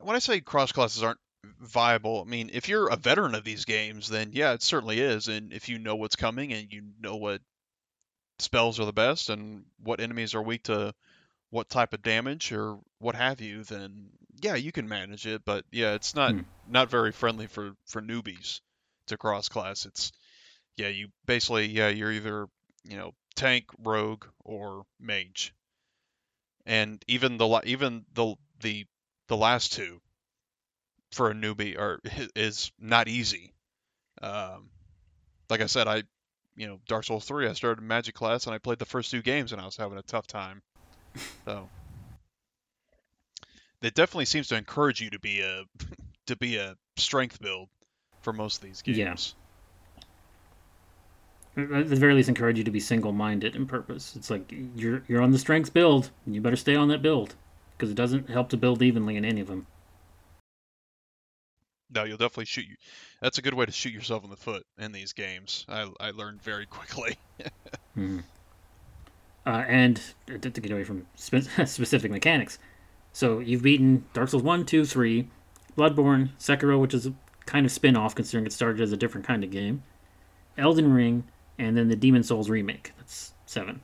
when I say cross classes aren't viable, I mean, if you're a veteran of these games, then yeah, it certainly is. And if you know what's coming and you know what spells are the best and what enemies are weak to what type of damage or what have you, then yeah, you can manage it. But yeah, it's not very friendly for newbies to cross class. It's, yeah, you basically, yeah, you're either, you know, tank, rogue, or mage. And even the last two for a newbie is not easy. Like I said, Dark Souls 3, I started magic class and I played the first 2 games and I was having a tough time. So it definitely seems to encourage you to be a strength build for most of these games. Yeah. At the very least, encourage you to be single-minded in purpose. It's like you're on the strength build, and you better stay on that build because it doesn't help to build evenly in any of them. No, you'll definitely shoot you. That's a good way to shoot yourself in the foot in these games. I learned very quickly. And to get away from specific mechanics, so you've beaten Dark Souls 1, 2, 3, Bloodborne, Sekiro, which is a kind of spin-off considering it started as a different kind of game, Elden Ring, and then the Demon's Souls remake. That's 7.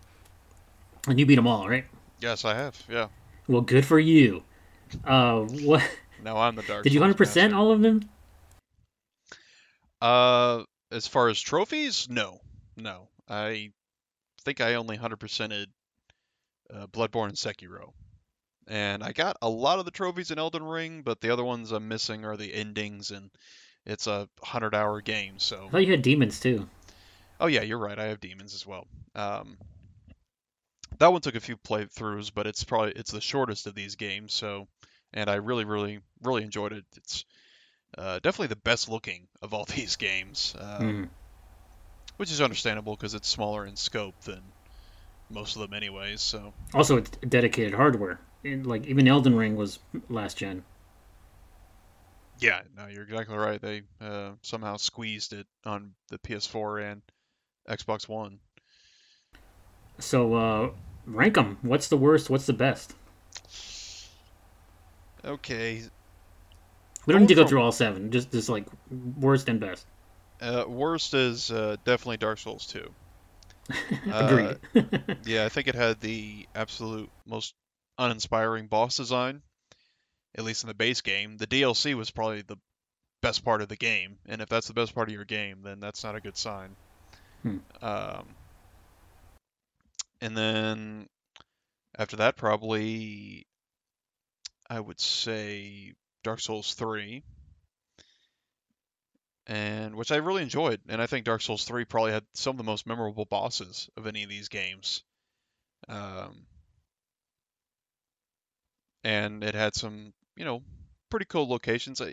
And you beat them all, right? Yes, I have, yeah. Well, good for you. What... Now I'm the Dark Souls. Did you 100% master all of them? As far as trophies, no. I think I only 100%ed Bloodborne and Sekiro, and I got a lot of the trophies in Elden Ring, but the other ones I'm missing are the endings, and it's a 100-hour game. So I thought you had demons too. Oh yeah, you're right. I have demons as well. That one took a few playthroughs, but it's the shortest of these games, so. And I really enjoyed it. It's definitely the best looking of all these games, which is understandable because it's smaller in scope than most of them, anyways. So also, it's dedicated hardware. And like even Elden Ring was last gen. Yeah, no, you're exactly right. They somehow squeezed it on the PS4 and Xbox One. So rank them. What's the worst? What's the best? Okay. We don't need to go through all seven. Just like worst and best. Worst is definitely Dark Souls 2. Agreed. Yeah, I think it had the absolute most uninspiring boss design, at least in the base game. The DLC was probably the best part of the game, and if that's the best part of your game, then that's not a good sign. And then after that, probably I would say Dark Souls 3, and which I really enjoyed, and I think Dark Souls 3 probably had some of the most memorable bosses of any of these games. And it had some, you know, pretty cool locations. You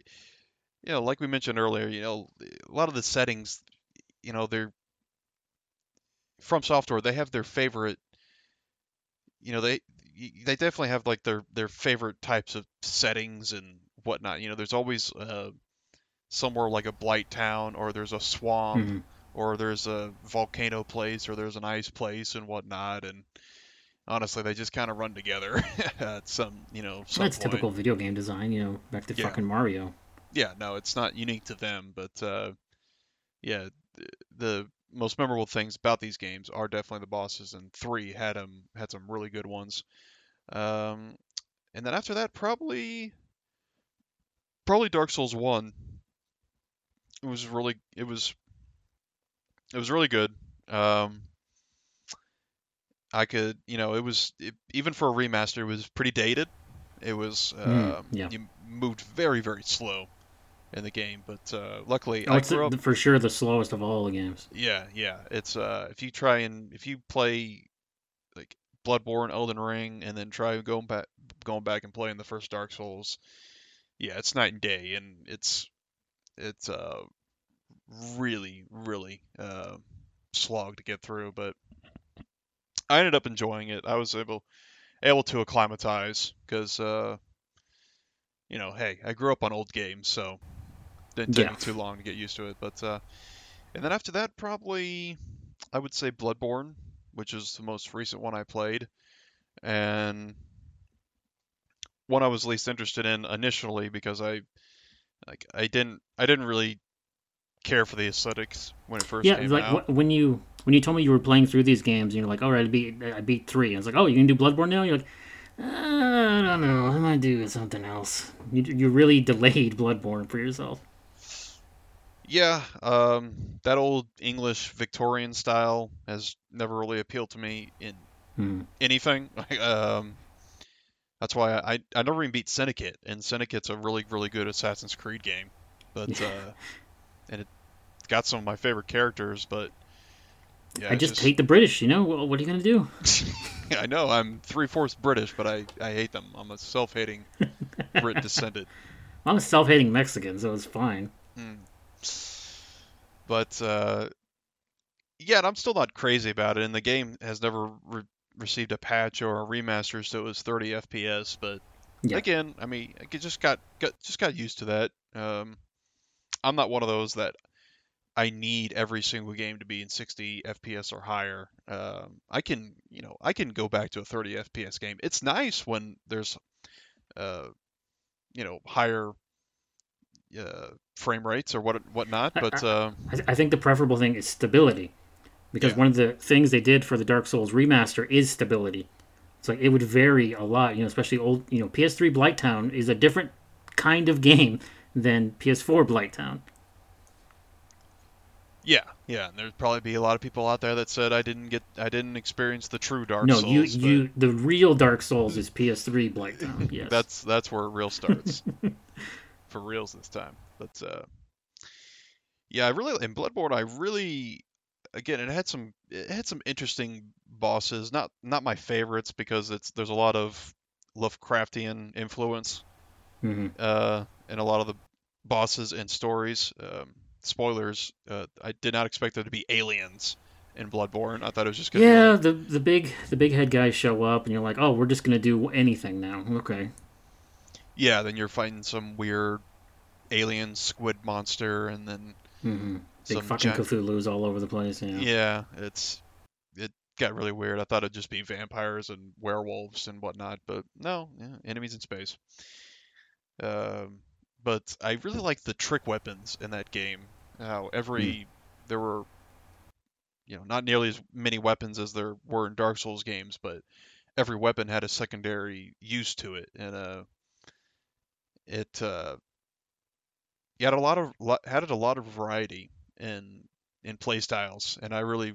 know, like we mentioned earlier, you know, a lot of the settings, you know, they're FromSoftware, they have their favorite, you know, they definitely have like their favorite types of settings and whatnot. You know, there's always somewhere like a Blighttown, or there's a swamp, or there's a volcano place, or there's an ice place and whatnot. And honestly, they just kind of run together at some That's point. Typical video game design, you know, back to fucking Mario. Yeah, no, it's not unique to them, but yeah, the most memorable things about these games are definitely the bosses, and 3 had some really good ones. And then after that, probably Dark Souls 1. It was really good. Even for a remaster, it was pretty dated. It was you moved very, very slow in the game, but luckily for sure the slowest of all the games. Yeah. It's if you play like Bloodborne, Elden Ring, and then try going back and playing the first Dark Souls, yeah, it's night and day, and it's really, really slog to get through, but I ended up enjoying it. I was able to acclimatize because, you know, hey, I grew up on old games, so it didn't take me too long to get used to it. But and then after that, probably I would say Bloodborne, which is the most recent one I played, and one I was least interested in initially because I didn't really care for the aesthetics when it first came out. When you told me you were playing through these games, and you're like, all right, I beat 3. I was like, oh, you can do Bloodborne now? You're like, I don't know. I might do something else. You really delayed Bloodborne for yourself. Yeah, that old English Victorian style has never really appealed to me in anything. That's why I never even beat Syndicate, and Syndicate's a really, really good Assassin's Creed game. But and it got some of my favorite characters, but yeah, I just hate the British, you know? What are you going to do? I know, I'm three-fourths British, but I hate them. I'm a self-hating Brit descendant. I'm a self-hating Mexican, so it's fine. But, yeah, and I'm still not crazy about it, and the game has never received a patch or a remaster, so it was 30 FPS, but again, I mean, I just got used to that. I'm not one of those that I need every single game to be in 60 FPS or higher. I can go back to a 30 FPS game. It's nice when there's, higher frame rates or whatnot. But I think the preferable thing is stability, because one of the things they did for the Dark Souls remaster is stability. It's like it would vary a lot, you know, especially old. You know, PS3 Blighttown is a different kind of game than PS4 Blighttown. Yeah, and there'd probably be a lot of people out there that said I didn't experience the true Dark Souls. No, the real Dark Souls is PS3 Blighttown. Yes, that's where real starts, for reals this time. But in Bloodborne, it had some interesting bosses. Not my favorites because there's a lot of Lovecraftian influence, and a lot of the bosses and stories. Spoilers, I did not expect there to be aliens in Bloodborne. I thought it was just going to be... Yeah, the big head guys show up, and you're like, oh, we're just going to do anything now. Okay. Yeah, then you're fighting some weird alien squid monster, and then... Big fucking Cthulhu's all over the place, yeah. Yeah, it got really weird. I thought it'd just be vampires and werewolves and whatnot, but no, yeah, enemies in space. But I really liked the trick weapons in that game. How there were, you know, not nearly as many weapons as there were in Dark Souls games, but every weapon had a secondary use to it, and it had a lot of variety in play styles, and I really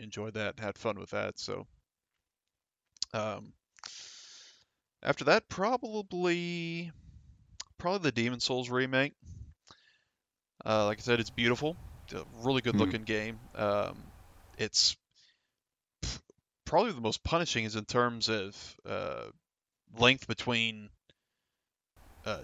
enjoyed that and had fun with that. So after that, probably the Demon's Souls remake. Like I said, it's beautiful. It's a really good looking game. It's probably the most punishing is in terms of length between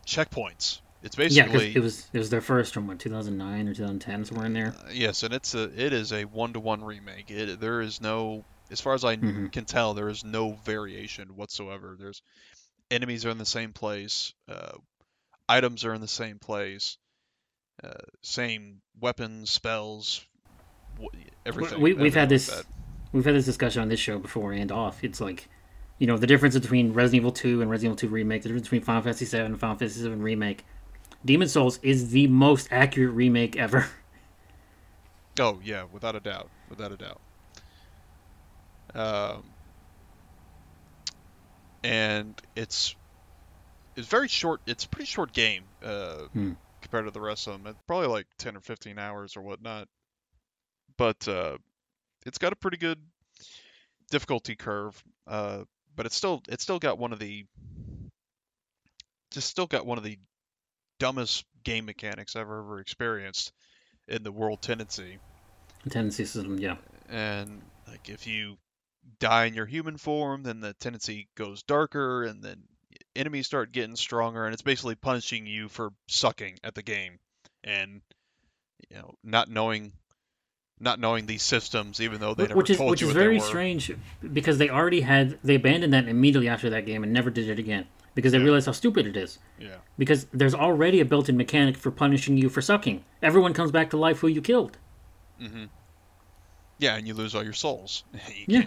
checkpoints. It's basically it was their first from 2009 or 2010, somewhere in there. Yes, and it is a 1-to-1 remake. There is no, as far as I can tell, there is no variation whatsoever. There's enemies are in the same place, items are in the same place, same weapons, spells, everything. We've had this discussion on this show before and off. It's like, you know, the difference between Resident Evil 2 and Resident Evil 2 Remake, the difference between Final Fantasy 7 and Final Fantasy 7 Remake. Demon's Souls is the most accurate remake ever. Oh, yeah, without a doubt. And it's very short. It's a pretty short game compared to the rest of them. It's probably like 10 or 15 hours or whatnot. But it's got a pretty good difficulty curve, but it's still got one of the dumbest game mechanics I've ever experienced in the world tendency. Tendency system, yeah. And like if you die in your human form, then the tendency goes darker, and then enemies start getting stronger, and it's basically punishing you for sucking at the game, and you know, not knowing these systems, even though they never told you what they were. Which is very strange, because they abandoned that immediately after that game and never did it again, because they realized how stupid it is. Yeah. Because there's already a built-in mechanic for punishing you for sucking. Everyone comes back to life who you killed. Mm-hmm. Yeah, and you lose all your souls. You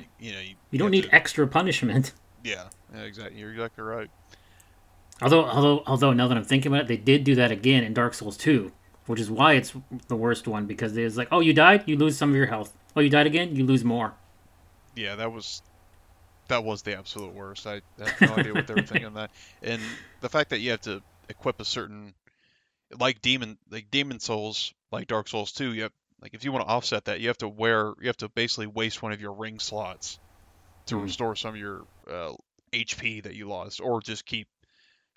don't need extra punishment. Yeah, exactly. You're exactly right. Although now that I'm thinking about it, they did do that again in Dark Souls 2. Which is why it's the worst one, because it's like, oh, you died, you lose some of your health. Oh, you died again, you lose more. Yeah, that was the absolute worst. I have no idea what they were thinking of that. And the fact that you have to equip a certain, like Demon Souls, like Dark Souls 2, you have, like if you want to offset that, you have to basically waste one of your ring slots to restore some of your HP that you lost, or just keep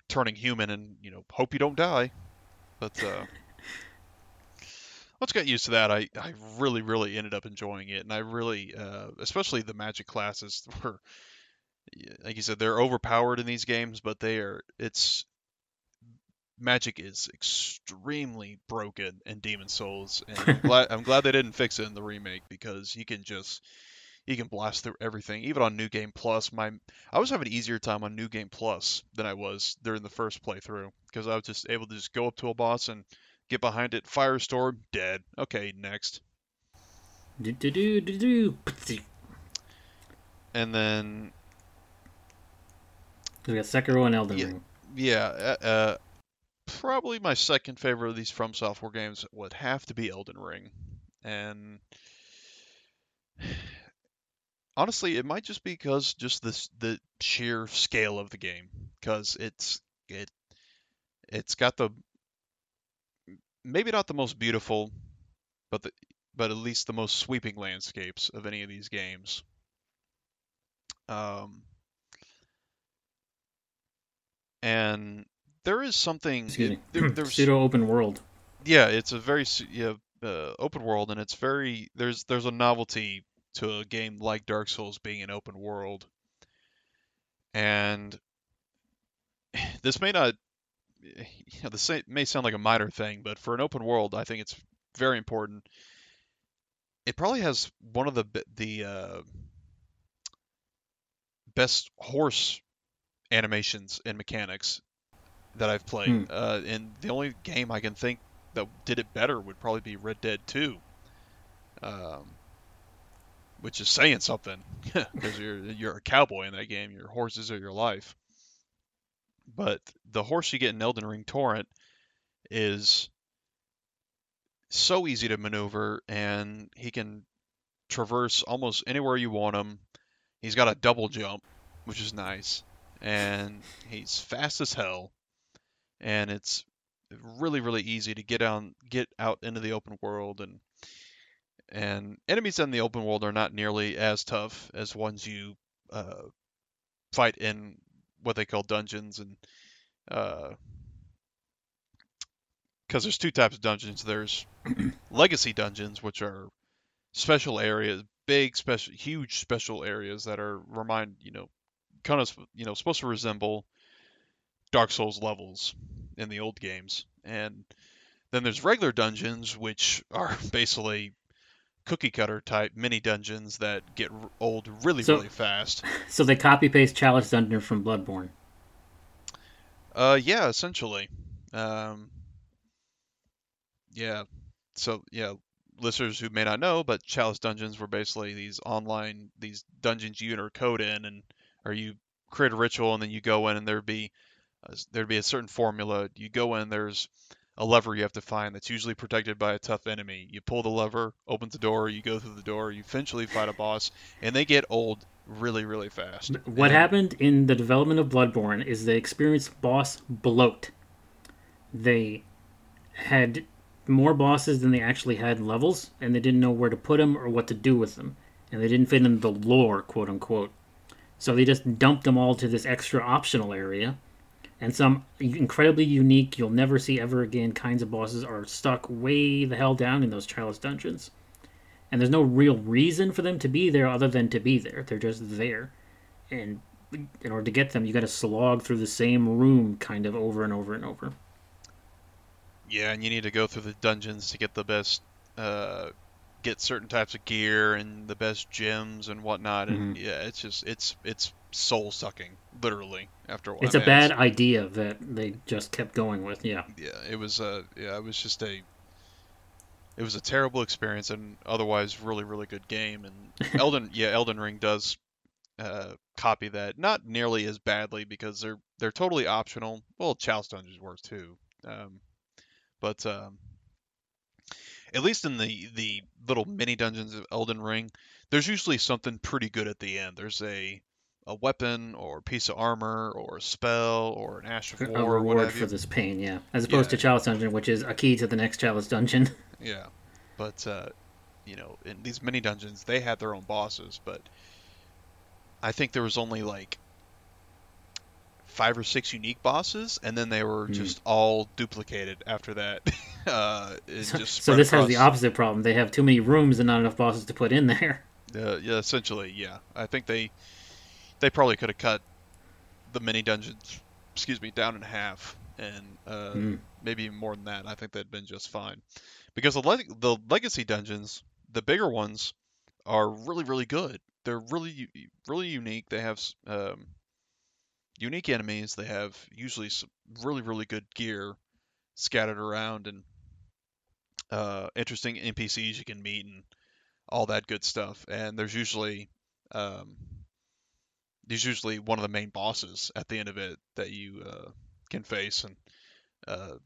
turning human and hope you don't die. But once I got used to that, I really ended up enjoying it, and I really, especially the magic classes were, like you said, they're overpowered in these games, but magic is extremely broken in Demon's Souls, and I'm glad they didn't fix it in the remake, because you can blast through everything, even on New Game Plus. I was having an easier time on New Game Plus than I was during the first playthrough, because I was just able to just go up to a boss and get behind it, firestorm, dead. Okay, next. And then we got Sekiro and Elden Ring. Yeah, probably my second favorite of these FromSoftware games would have to be Elden Ring, and honestly, it might just be because just the sheer scale of the game, because it's got the, maybe not the most beautiful, but at least the most sweeping landscapes of any of these games. And there is something pseudo open world. Yeah, it's a very open world, and it's very there's a novelty to a game like Dark Souls being an open world. And this may not, this may sound like a minor thing, but for an open world, I think it's very important. It probably has one of the best horse animations and mechanics that I've played. And the only game I can think that did it better would probably be Red Dead 2. which is saying something, because you're a cowboy in that game. Your horses are your life. But the horse you get in Elden Ring Torrent is so easy to maneuver, and he can traverse almost anywhere you want him. He's got a double jump, which is nice, and he's fast as hell, and it's really, really easy to get out into the open world, and enemies in the open world are not nearly as tough as ones you fight in what they call dungeons, and because there's two types of dungeons. There's legacy dungeons, which are special areas, huge special areas that are supposed to resemble Dark Souls levels in the old games. And then there's regular dungeons, which are basically cookie cutter type mini dungeons that get old really fast. So they copy paste Chalice Dungeon from Bloodborne. Yeah, essentially. Listeners who may not know, but Chalice Dungeons were basically these dungeons you enter code in, or you create a ritual, and then you go in, and there'd be a certain formula. You go in, there's a lever you have to find that's usually protected by a tough enemy. You pull the lever, opens the door, you go through the door, you eventually fight a boss, and they get old really, really fast. What happened in the development of Bloodborne is they experienced boss bloat. They had more bosses than they actually had levels, and they didn't know where to put them or what to do with them, and they didn't fit in the lore, quote unquote. So they just dumped them all to this extra optional area, and some incredibly unique, you'll never see ever again kinds of bosses are stuck way the hell down in those Chalice Dungeons. And there's no real reason for them to be there other than to be there. They're just there. And in order to get them, you got to slog through the same room kind of over and over and over. Yeah, and you need to go through the dungeons to get the best, get certain types of gear and the best gems and whatnot. And it's just, it's soul sucking, literally. After a while, it's a bad idea that they just kept going with. Yeah. Yeah, it was a terrible experience, and otherwise really, really good game. And Elden Ring does copy that, not nearly as badly because they're totally optional. Well, Chalice Dungeons were too. But at least in the little mini dungeons of Elden Ring, there's usually something pretty good at the end. There's a weapon or a piece of armor or a spell or an ash of war. A reward for this pain, yeah. As opposed to Chalice Dungeon, which is a key to the next Chalice Dungeon. Yeah. But, in these mini dungeons, they had their own bosses, but I think there was only like 5 or 6 unique bosses, and then they were just all duplicated after that. So this has the opposite problem. They have too many rooms and not enough bosses to put in there. Yeah, essentially, yeah. I think they probably could have cut the mini dungeons, down in half, and maybe even more than that. I think that'd been just fine, because the legacy dungeons, the bigger ones, are really, really good. They're really, really unique. They have unique enemies. They have usually some really, really good gear scattered around, and interesting NPCs you can meet and all that good stuff. And there's usually one of the main bosses at the end of it that you can face. And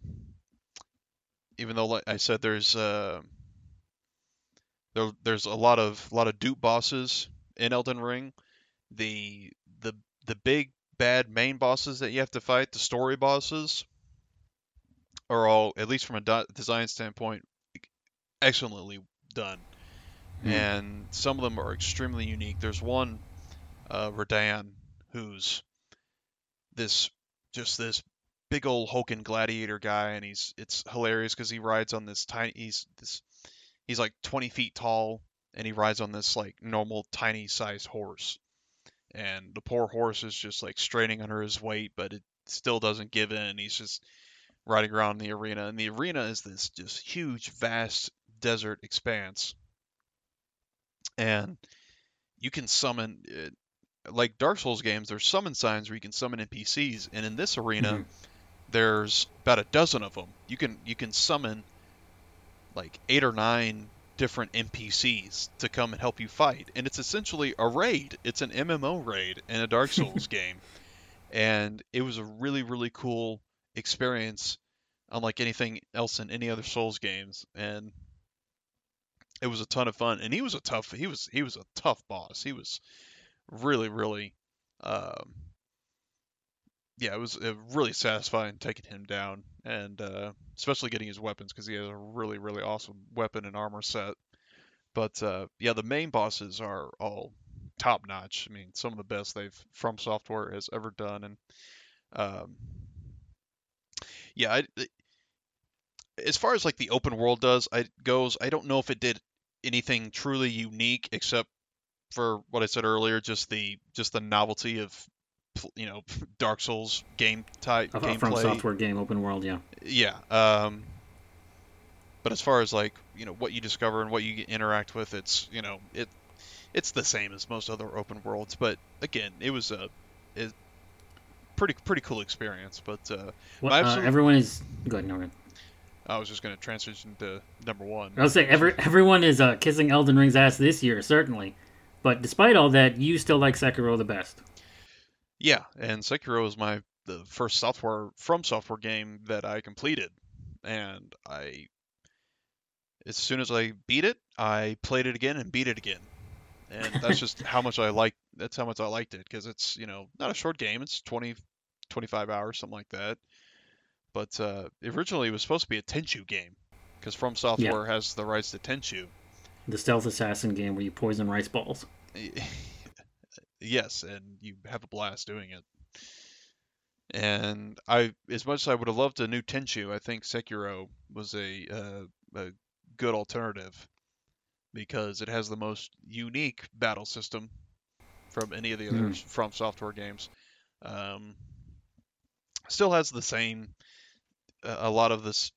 even though, like I said, there's a lot of dupe bosses in Elden Ring, the big bad main bosses that you have to fight, the story bosses, are all, at least from a design standpoint, excellently done. And some of them are extremely unique. There's one, Rodan, who's this big old hulking gladiator guy, and it's hilarious because he rides on this tiny, he's like 20 feet tall, and he rides on this like normal tiny sized horse. And the poor horse is just like straining under his weight, but it still doesn't give in. He's just riding around the arena. And the arena is this just huge, vast desert expanse. And you can summon, like Dark Souls games, there's summon signs where you can summon NPCs. And in this arena, there's about a dozen of them. You can summon like 8 or 9 different NPCs to come and help you fight. And it's essentially a raid. It's an MMO raid in a Dark Souls game. And it was a really, really cool experience, unlike anything else in any other Souls games. And it was a ton of fun. And he was a tough boss. He was really, really, yeah, it was really satisfying taking him down, and especially getting his weapons, because he has a really, really awesome weapon and armor set. But yeah, the main bosses are all top notch. I mean, some of the best FromSoftware has ever done. And yeah, as far as like the open world goes, I don't know if it did anything truly unique, except for what I said earlier, just the novelty of, you know, Dark Souls game type gameplay. FromSoftware game, open world, yeah. Yeah. But as far as like, you know, what you discover and what you interact with, it's, you know, it's the same as most other open worlds. But again, it was a pretty cool experience. But everyone is good. No, good. I was just going to transition to number one. I was saying everyone is kissing Elden Ring's ass this year, certainly. But despite all that, you still like Sekiro the best. Yeah, and Sekiro is the first FromSoftware game that I completed, and as soon as I beat it, I played it again and beat it again, and that's just that's how much I liked it, because it's, you know, not a short game, it's 20, 25 hours, something like that. But originally it was supposed to be a Tenchu game, because FromSoftware has the rights to Tenchu, the stealth assassin game where you poison rice balls. Yes, and you have a blast doing it. And as much as I would have loved a new Tenchu, I think Sekiro was a good alternative, because it has the most unique battle system from any of the other FromSoftware games. Still has the same, a lot of this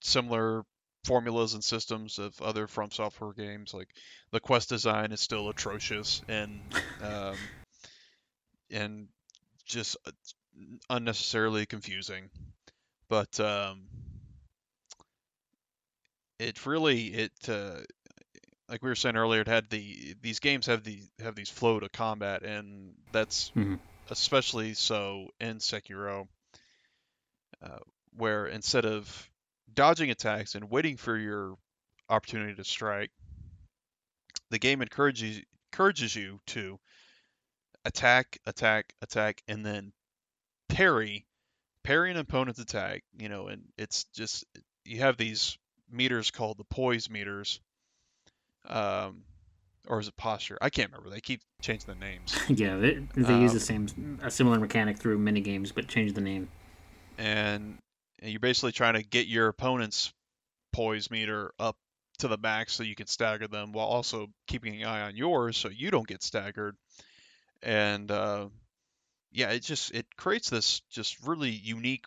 similar formulas and systems of other FromSoftware games. Like the quest design is still atrocious and just unnecessarily confusing, but like we were saying earlier, it had these games have these flow to combat, and that's especially so in Sekiro, where instead of dodging attacks and waiting for your opportunity to strike, the game encourages you to attack, and then parry an opponent's attack. You know, and it's just, you have these meters called the poise meters, or is it posture? I can't remember. They keep changing the names. Yeah, they use a similar mechanic through mini games, but change the name. And you're basically trying to get your opponent's poise meter up to the max so you can stagger them, while also keeping an eye on yours so you don't get staggered. And yeah, it creates this just really unique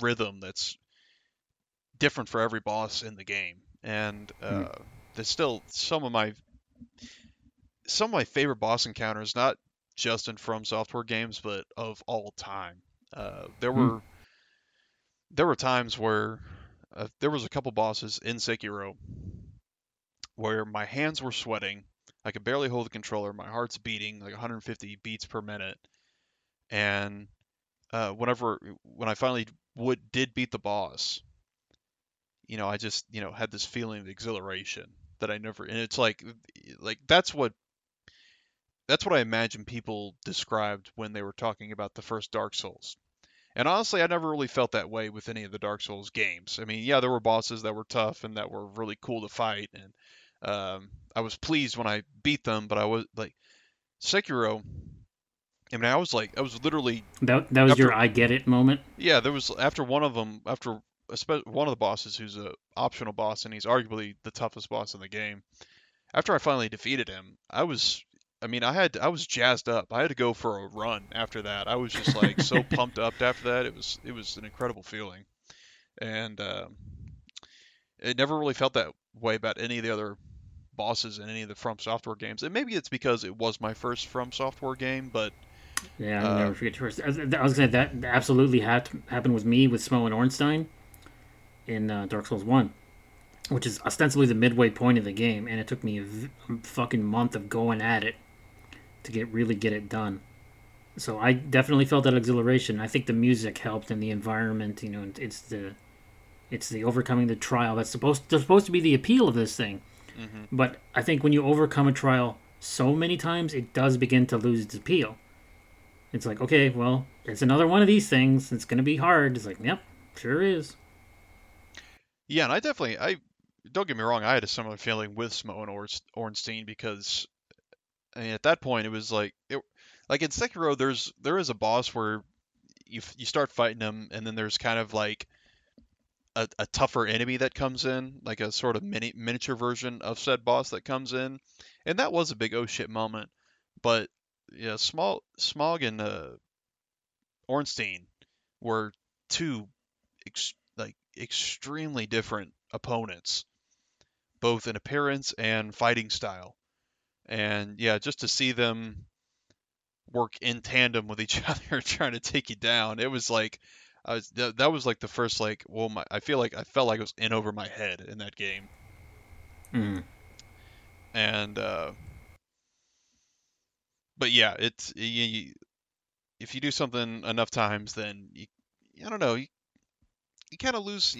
rhythm that's different for every boss in the game. And there's still some of my favorite boss encounters, not just in FromSoftware games, but of all time. There were times where there was a couple bosses in Sekiro where my hands were sweating, I could barely hold the controller, my heart's beating like 150 beats per minute, and when I finally did beat the boss, you know, I just, you know, had this feeling of exhilaration that I never, and it's like that's what I imagine people described when they were talking about the first Dark Souls. And honestly, I never really felt that way with any of the Dark Souls games. I mean, yeah, there were bosses that were tough and that were really cool to fight, and I was pleased when I beat them. But I was like, Sekiro, I mean, I was literally that was after, your I get it moment. Yeah, there was after one of the bosses, who's an optional boss, and he's arguably the toughest boss in the game. After I finally defeated him, I was jazzed up. I had to go for a run after that. I was just like so pumped up after that. It was an incredible feeling, and it never really felt that way about any of the other bosses in any of the FromSoftware games. And maybe it's because it was my first FromSoftware game, but yeah, I'll never forget yours. I was gonna say that absolutely happened with me with Smough and Ornstein in Dark Souls 1. which is ostensibly the midway point of the game, and it took me a fucking month of going at it to really get it done. So I definitely felt that exhilaration. I think the music helped and the environment, you know, it's the overcoming the trial that's supposed to be the appeal of this thing. Mm-hmm. But I think when you overcome a trial so many times, it does begin to lose its appeal. It's like, okay, well, it's another one of these things. It's going to be hard. It's like, yep, sure is. Yeah, and I don't get me wrong, I had a similar feeling with Smough and Ornstein because, I mean, at that point, it was like... Like in Sekiro, there is a boss where you start fighting him, and then there's kind of like a tougher enemy that comes in, like a sort of miniature version of said boss that comes in, and that was a big oh shit moment. But yeah, Smough and Ornstein were two extremely different opponents, both in appearance and fighting style, and yeah, just to see them work in tandem with each other trying to take you down, it was like that was like the first like, well, I felt like it was in over my head in that game. Mm. And but yeah, it's if you do something enough times, then you kind of lose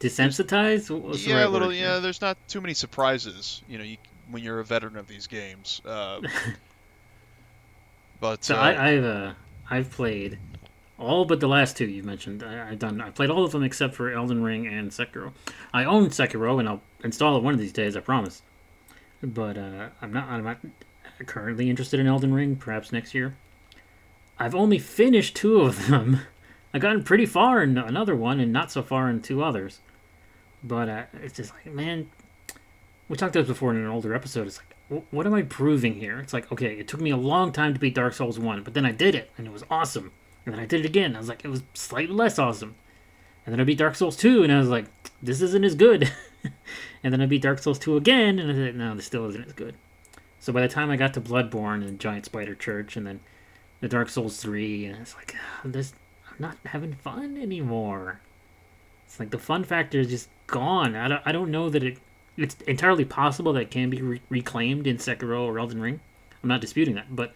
desensitized. There's not too many surprises when you're a veteran of these games. But so I've played all but the last two you mentioned. I played all of them except for Elden Ring and Sekiro. I own Sekiro and I'll install it one of these days, I promise. But I'm not currently interested in Elden Ring. Perhaps next year. I've only finished two of them. I've gotten pretty far in another one and not so far in two others. But it's just like, man, we talked about this before in an older episode. It's like, what am I proving here? It's like, okay, it took me a long time to beat Dark Souls 1, but then I did it, and it was awesome. And then I did it again, and I was like, it was slightly less awesome. And then I beat Dark Souls 2, and I was like, this isn't as good. And then I beat Dark Souls 2 again, and I said, no, this still isn't as good. So by the time I got to Bloodborne and Giant Spider Church, and then the Dark Souls 3, and it's like, I'm not having fun anymore. It's like the fun factor is just gone. I don't know that it... It's entirely possible that it can be reclaimed in Sekiro or Elden Ring. I'm not disputing that, but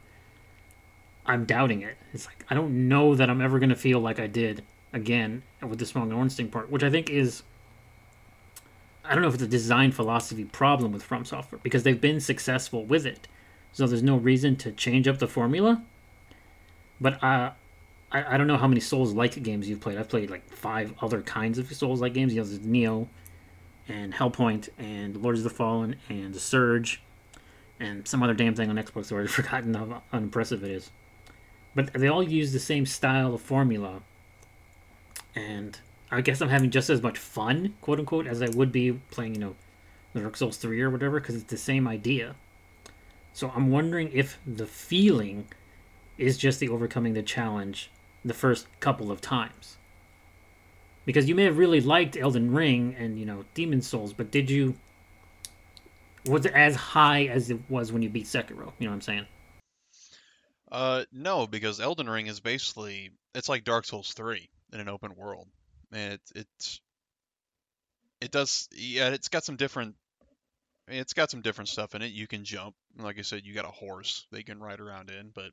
I'm doubting it. It's like, I don't know that I'm ever going to feel like I did again with the Smough and Ornstein part, which I think is... I don't know if it's a design philosophy problem with FromSoftware, because they've been successful with it, so there's no reason to change up the formula. But I don't know how many Souls-like games you've played. I've played like 5 other kinds of Souls-like games. There's Neo... and Hellpoint, and Lords of the Fallen, and The Surge, and some other damn thing on Xbox that I've forgotten how unimpressive it is. But they all use the same style of formula, and I guess I'm having just as much fun, quote-unquote, as I would be playing, Dark Souls 3 or whatever, because it's the same idea. So I'm wondering if the feeling is just the overcoming the challenge the first couple of times. Because you may have really liked Elden Ring and, Demon's Souls, but was it as high as it was when you beat Sekiro? You know what I'm saying? No, because Elden Ring is basically, it's like Dark Souls 3 in an open world. And it's got some different stuff in it. You can jump. Like I said, you got a horse that you can ride around in. But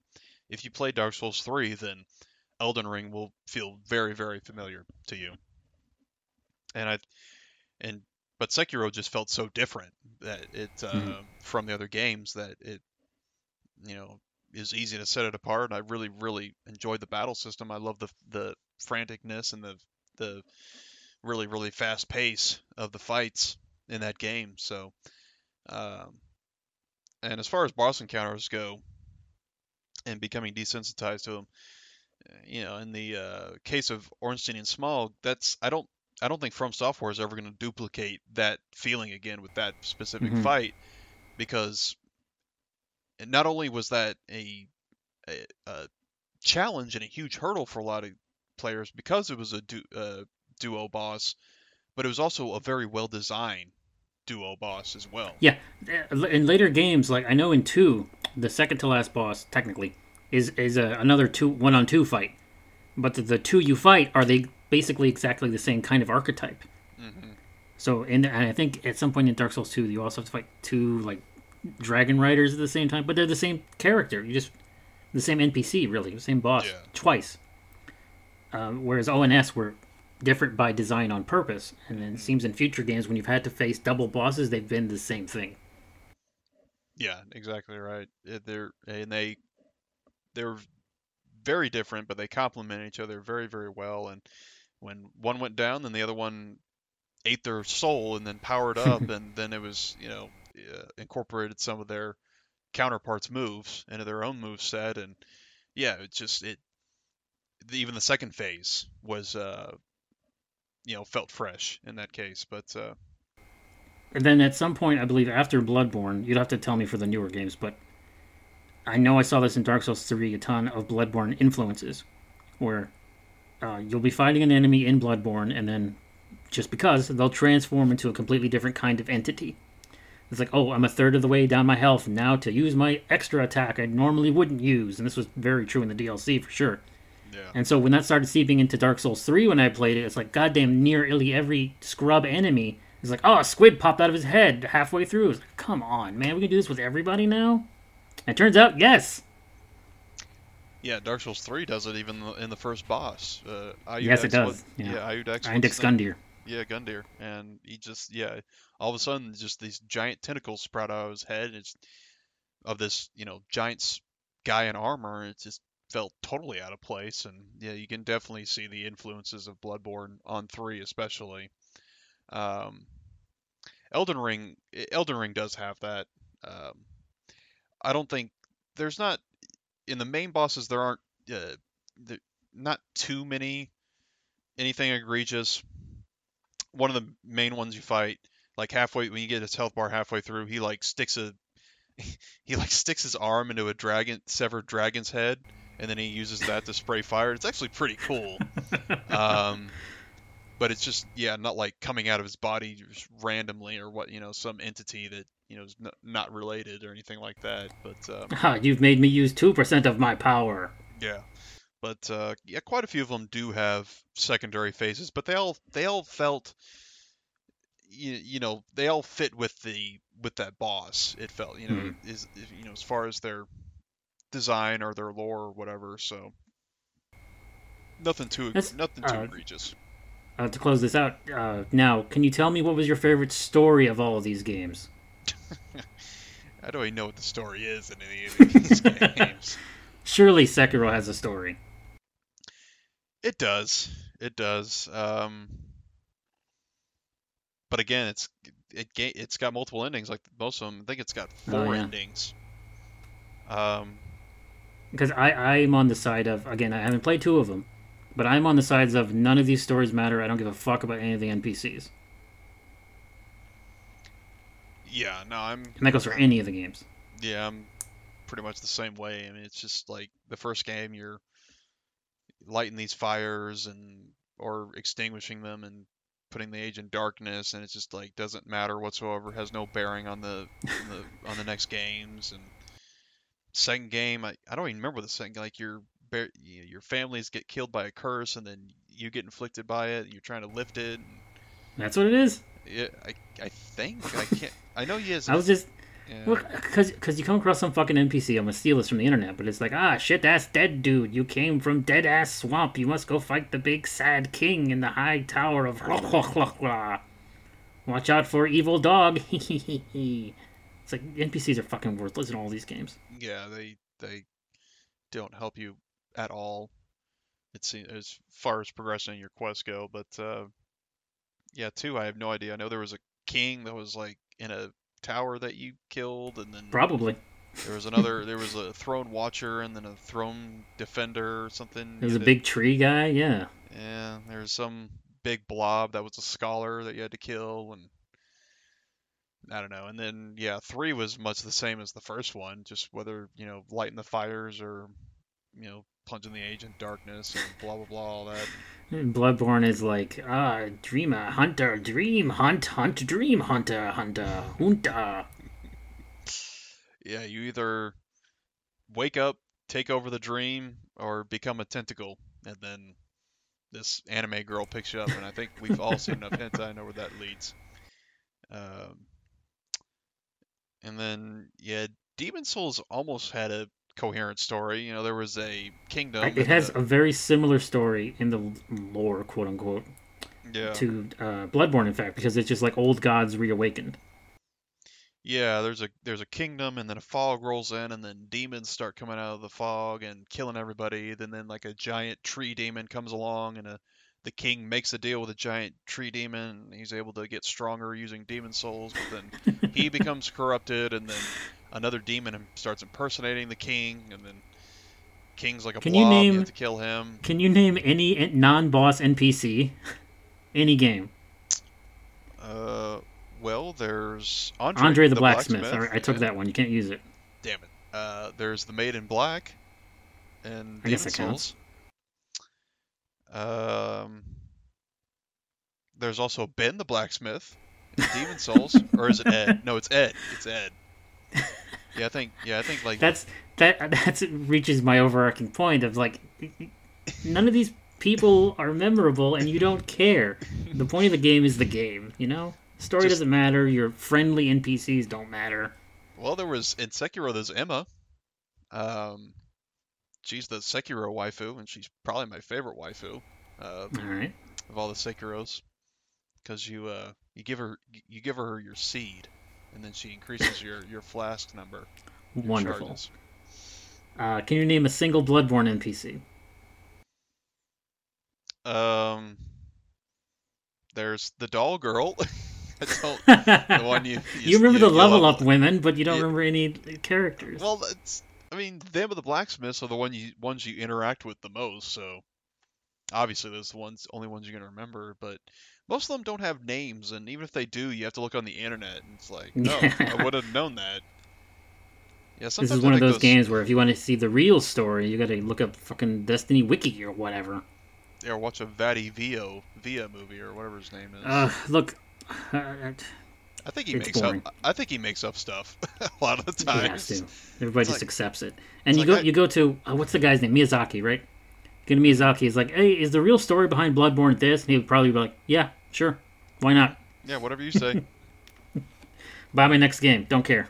if you play Dark Souls 3, then Elden Ring will feel very, very familiar to you, but Sekiro just felt so different that it from the other games that it, is easy to set it apart. And I really, really enjoyed the battle system. I love the franticness and the really, really fast pace of the fights in that game. So, and as far as boss encounters go, and becoming desensitized to them. In the case of Ornstein and Smough, I don't think FromSoftware is ever going to duplicate that feeling again with that specific fight, because not only was that a challenge and a huge hurdle for a lot of players because it was a duo boss, but it was also a very well designed duo boss as well. Yeah, in later games, like I know in 2, the second to last boss technically is another 1-on-2 fight. But the two you fight, are they basically exactly the same kind of archetype? Mm-hmm. So in there, and I think at some point in Dark Souls 2, you also have to fight two like dragon riders at the same time, but they're the same character. You just the same NPC, really, the same boss twice. Whereas O and S were different by design on purpose, and then it seems in future games when you've had to face double bosses, they've been the same thing. Yeah, exactly right. They're very different, but they complement each other very, very well. And when one went down, then the other one ate their soul and then powered up, and then it was, you know, incorporated some of their counterparts' moves into their own move set. And yeah, it just even the second phase was felt fresh in that case. But and then at some point, I believe after Bloodborne, you'd have to tell me for the newer games, but I know I saw this in Dark Souls 3, a ton of Bloodborne influences, where you'll be fighting an enemy in Bloodborne, and then just because, they'll transform into a completely different kind of entity. It's like, oh, I'm a third of the way down my health now to use my extra attack I normally wouldn't use, and this was very true in the DLC for sure. Yeah. And so when that started seeping into Dark Souls 3 when I played it, it's like, goddamn, nearly every scrub enemy is like, oh, a squid popped out of his head halfway through. It's like, come on, man, we can do this with everybody now? And it turns out, yes. Yeah, Dark Souls 3 does it even in the first boss. Yes, it does. Index Gundyr. Yeah, Gundyr. And he just, all of a sudden, just these giant tentacles sprout out of his head. It's of this, giant guy in armor. It just felt totally out of place. And yeah, you can definitely see the influences of Bloodborne on 3 especially. Elden Ring does have that. I don't think there's not in the main bosses. There aren't not too many anything egregious. One of the main ones you fight, like halfway when you get his health bar halfway through, he like sticks his arm into a severed dragon's head, and then he uses that to spray fire. It's actually pretty cool. But it's just not like coming out of his body just randomly or what some entity that. Is not related or anything like that. But you've made me use 2% of my power. Yeah, but quite a few of them do have secondary phases, but they all felt, they all fit with that boss. It felt, as far as their design or their lore or whatever. So nothing too egregious. To close this out now, can you tell me what was your favorite story of all of these games? I don't even know what the story is in any of these games. Surely Sekiro has a story. It does. But again, it's got multiple endings. Like most of them, I think it's got 4 endings. Because I'm on the side of, again, I haven't played 2 of them, but I'm on the sides of none of these stories matter. I don't give a fuck about any of the NPCs. Yeah, no, and that goes for any of the games. Yeah, I'm pretty much the same way. I mean, it's just like the first game, you're lighting these fires or extinguishing them and putting the age in darkness, and it just like doesn't matter whatsoever. Has no bearing on the next games. And second game, I don't even remember the second. Like your families get killed by a curse, and then you get inflicted by it. And you're trying to lift it. That's what it is. Yeah, I think I can't. I know he is. I was just because you come across some fucking NPC. I'm gonna steal this from the internet, but it's like shit ass dead dude. You came from dead ass swamp. You must go fight the big sad king in the high tower of. Watch out for evil dog. It's like NPCs are fucking worthless in all these games. Yeah, they don't help you at all. It's as far as progressing in your quests go, but. Yeah, 2, I have no idea. I know there was a king that was like in a tower that you killed, and then probably there was a throne watcher, and then a throne defender or something. There was a big tree guy, yeah. Yeah, there was some big blob that was a scholar that you had to kill, and I don't know. And then 3 was much the same as the first one, just whether lighting the fires or plunging the age in darkness and blah blah blah, all that. Bloodborne is like dreamer, hunter, dream, hunt, dream, hunter. Yeah, you either wake up, take over the dream, or become a tentacle, and then this anime girl picks you up. And I think we've all seen enough hentai to know where that leads. And then, yeah, Demon's Souls almost had a coherent story. You know, there was a kingdom. It has a very similar story in the lore, quote unquote, to Bloodborne, in fact, because it's just like old gods reawakened. Yeah, there's a kingdom, and then a fog rolls in, and then demons start coming out of the fog and killing everybody. Then like a giant tree demon comes along, and the king makes a deal with a giant tree demon, and he's able to get stronger using demon souls, but then he becomes corrupted, and then another demon starts impersonating the king, and then king's like a blob, you have to kill him. Can you name any non-boss NPC? Any game. Well, there's Andre the Blacksmith. All right, I took that one. You can't use it. Damn it. There's the Maid in Black, and I guess it counts. There's also Ben the Blacksmith in Demon's Souls, or is it Ed? No, it's Ed. It's Ed. Yeah, I think like that reaches my overarching point of like none of these people are memorable, and you don't care. The point of the game is the game, you know? Story doesn't matter. Your friendly NPCs don't matter. Well, there was in Sekiro. There's Emma. She's the Sekiro waifu, and she's probably my favorite waifu. All right. Of all the Sekiros, because you give her your seed, and then she increases your flask number. Wonderful. Can you name a single Bloodborne NPC? There's the doll girl. The one you remember the level up women, but you don't remember any characters. Well, them and the blacksmiths are the ones you interact with the most. So obviously, those only ones you're gonna remember. But most of them don't have names, and even if they do, you have to look on the internet. And it's like, I would have known that. Yeah, this is one of those games where if you want to see the real story, you got to look up fucking Destiny Wiki or whatever. Yeah, or watch a Vadi Via movie or whatever his name is. Look. I think he makes up stuff a lot of the time. He has to. Everybody just accepts it. And you go to what's the guy's name? Miyazaki, right? Go to Miyazaki. He's like, hey, is the real story behind Bloodborne this? And he would probably be like, yeah, sure, why not? Yeah, whatever you say. Buy my next game. Don't care.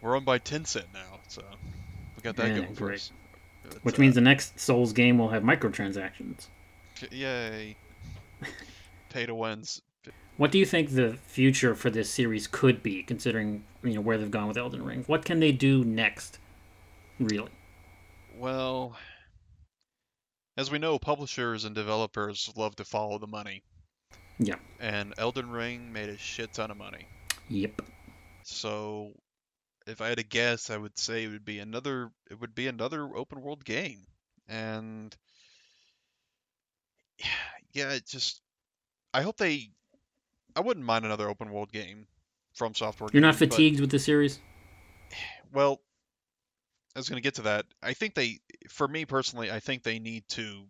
We're owned by Tencent now, so we got that going for us. Which means the next Souls game will have microtransactions. Yay. Pay to wins. What do you think the future for this series could be, considering where they've gone with Elden Ring? What can they do next, really? Well, as we know, publishers and developers love to follow the money. Yeah. And Elden Ring made a shit ton of money. Yep. So, if I had to guess, I would say it would be another open world game. And yeah, I hope I wouldn't mind another open world game from software. You're not fatigued with the series? Well, I was going to get to that. I think for me personally, I think they need to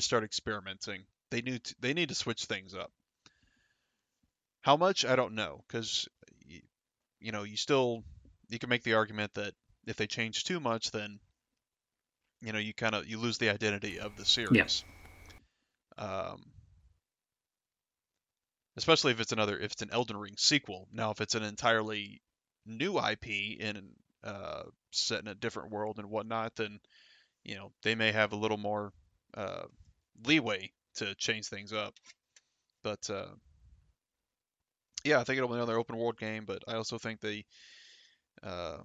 start experimenting. They need to switch things up. How much? I don't know, because you can make the argument that if they change too much, then you lose the identity of the series. Yeah. Especially if it's an Elden Ring sequel. Now, if it's an entirely new IP and set in a different world and whatnot, then they may have a little more leeway to change things up. But yeah, I think it'll be another open world game. But I also think I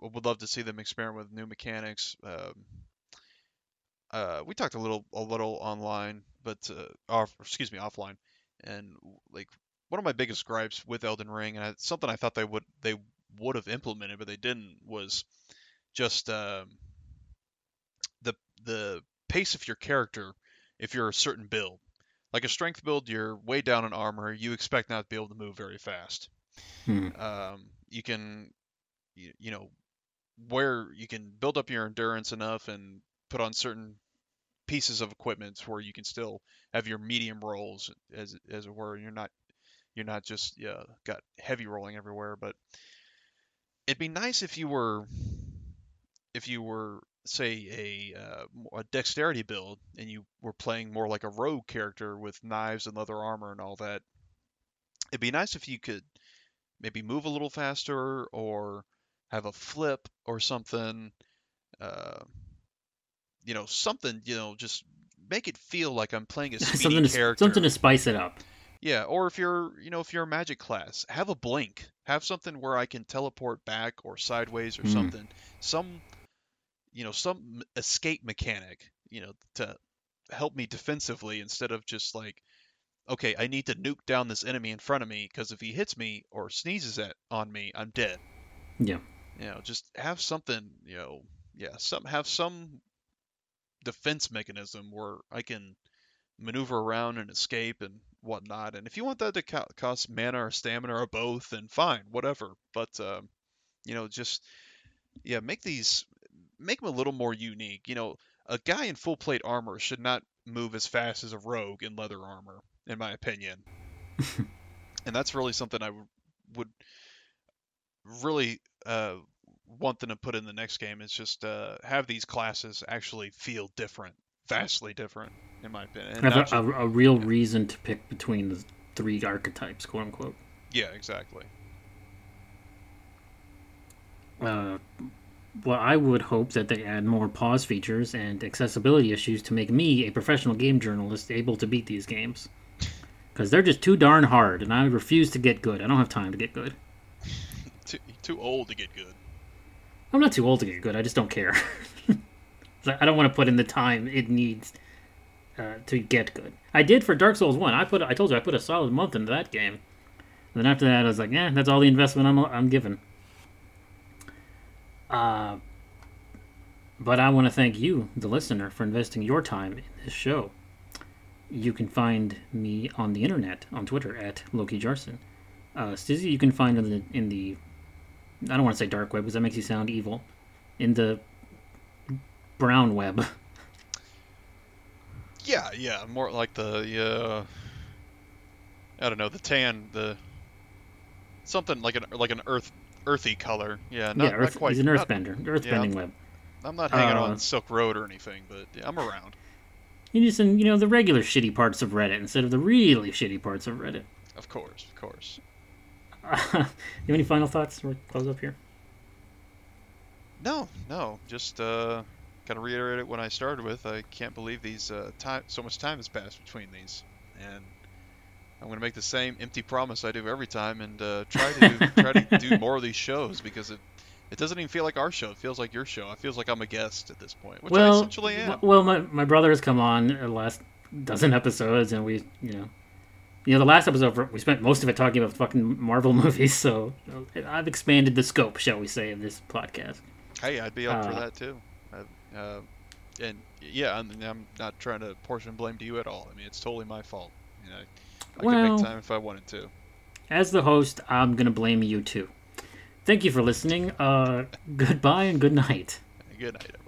would love to see them experiment with new mechanics. We talked a little online, but offline, and like one of my biggest gripes with Elden Ring, and it's something I thought they would have implemented, but they didn't, was just the pace of your character. If you're a certain build, like a strength build, you're way down in armor. You expect not to be able to move very fast. You can, where you can build up your endurance enough and put on certain pieces of equipment where you can still have your medium rolls, as it were. You're not just got heavy rolling everywhere. But it'd be nice if you were say a dexterity build and you were playing more like a rogue character with knives and leather armor and all that, it'd be nice if you could maybe move a little faster or have a flip or something, just make it feel like I'm playing a speedy character. Something to spice it up. Yeah, or if you're a magic class, have a blink. Have something where I can teleport back or sideways or something. Some escape mechanic, to help me defensively instead of just like, okay, I need to nuke down this enemy in front of me because if he hits me or sneezes on me, I'm dead. Yeah. Just have something, have some defense mechanism where I can maneuver around and escape and whatnot. And if you want that to cost mana or stamina or both, then fine, whatever. But, make them a little more unique. A guy in full plate armor should not move as fast as a rogue in leather armor, in my opinion. And that's really something I would really want them to put in the next game. It's just have these classes actually feel different, vastly different, in my opinion. And have a real reason to pick between the three archetypes, quote unquote. Yeah, exactly. Well, I would hope that they add more pause features and accessibility issues to make me, a professional game journalist, able to beat these games. Because they're just too darn hard, and I refuse to get good. I don't have time to get good. Too old to get good. I'm not too old to get good. I just don't care. I don't want to put in the time it needs to get good. I did for Dark Souls 1. I told you I put a solid month into that game. And then after that, I was like, that's all the investment I'm given. But I want to thank you, the listener, for investing your time in this show. You can find me on the internet, on Twitter, at Loki Jarson. Stizzy, you can find in the I don't want to say dark web because that makes you sound evil, in the brown web. Yeah, more like the I don't know, the tan, the something like an earthy color. Not quite. He's an earthbender, earthbending web. I'm not hanging on Silk Road or anything, but yeah, I'm around. You're just in the regular shitty parts of Reddit instead of the really shitty parts of Reddit. Of course. You have any final thoughts to close up here? No. Just kind of reiterate it when I started with. I can't believe these so much time has passed between these, and I'm going to make the same empty promise I do every time and try to do more of these shows because it doesn't even feel like our show. It feels like your show. It feels like I'm a guest at this point, which I essentially am. Well, my brother has come on the last dozen episodes, and we the last episode, we spent most of it talking about fucking Marvel movies, so I've expanded the scope, shall we say, of this podcast. Hey, I'd be up for that, too. I'm not trying to portion blame to you at all. I mean, it's totally my fault. I could make time if I wanted to. As the host, I'm going to blame you, too. Thank you for listening. Goodbye and good night. Good night.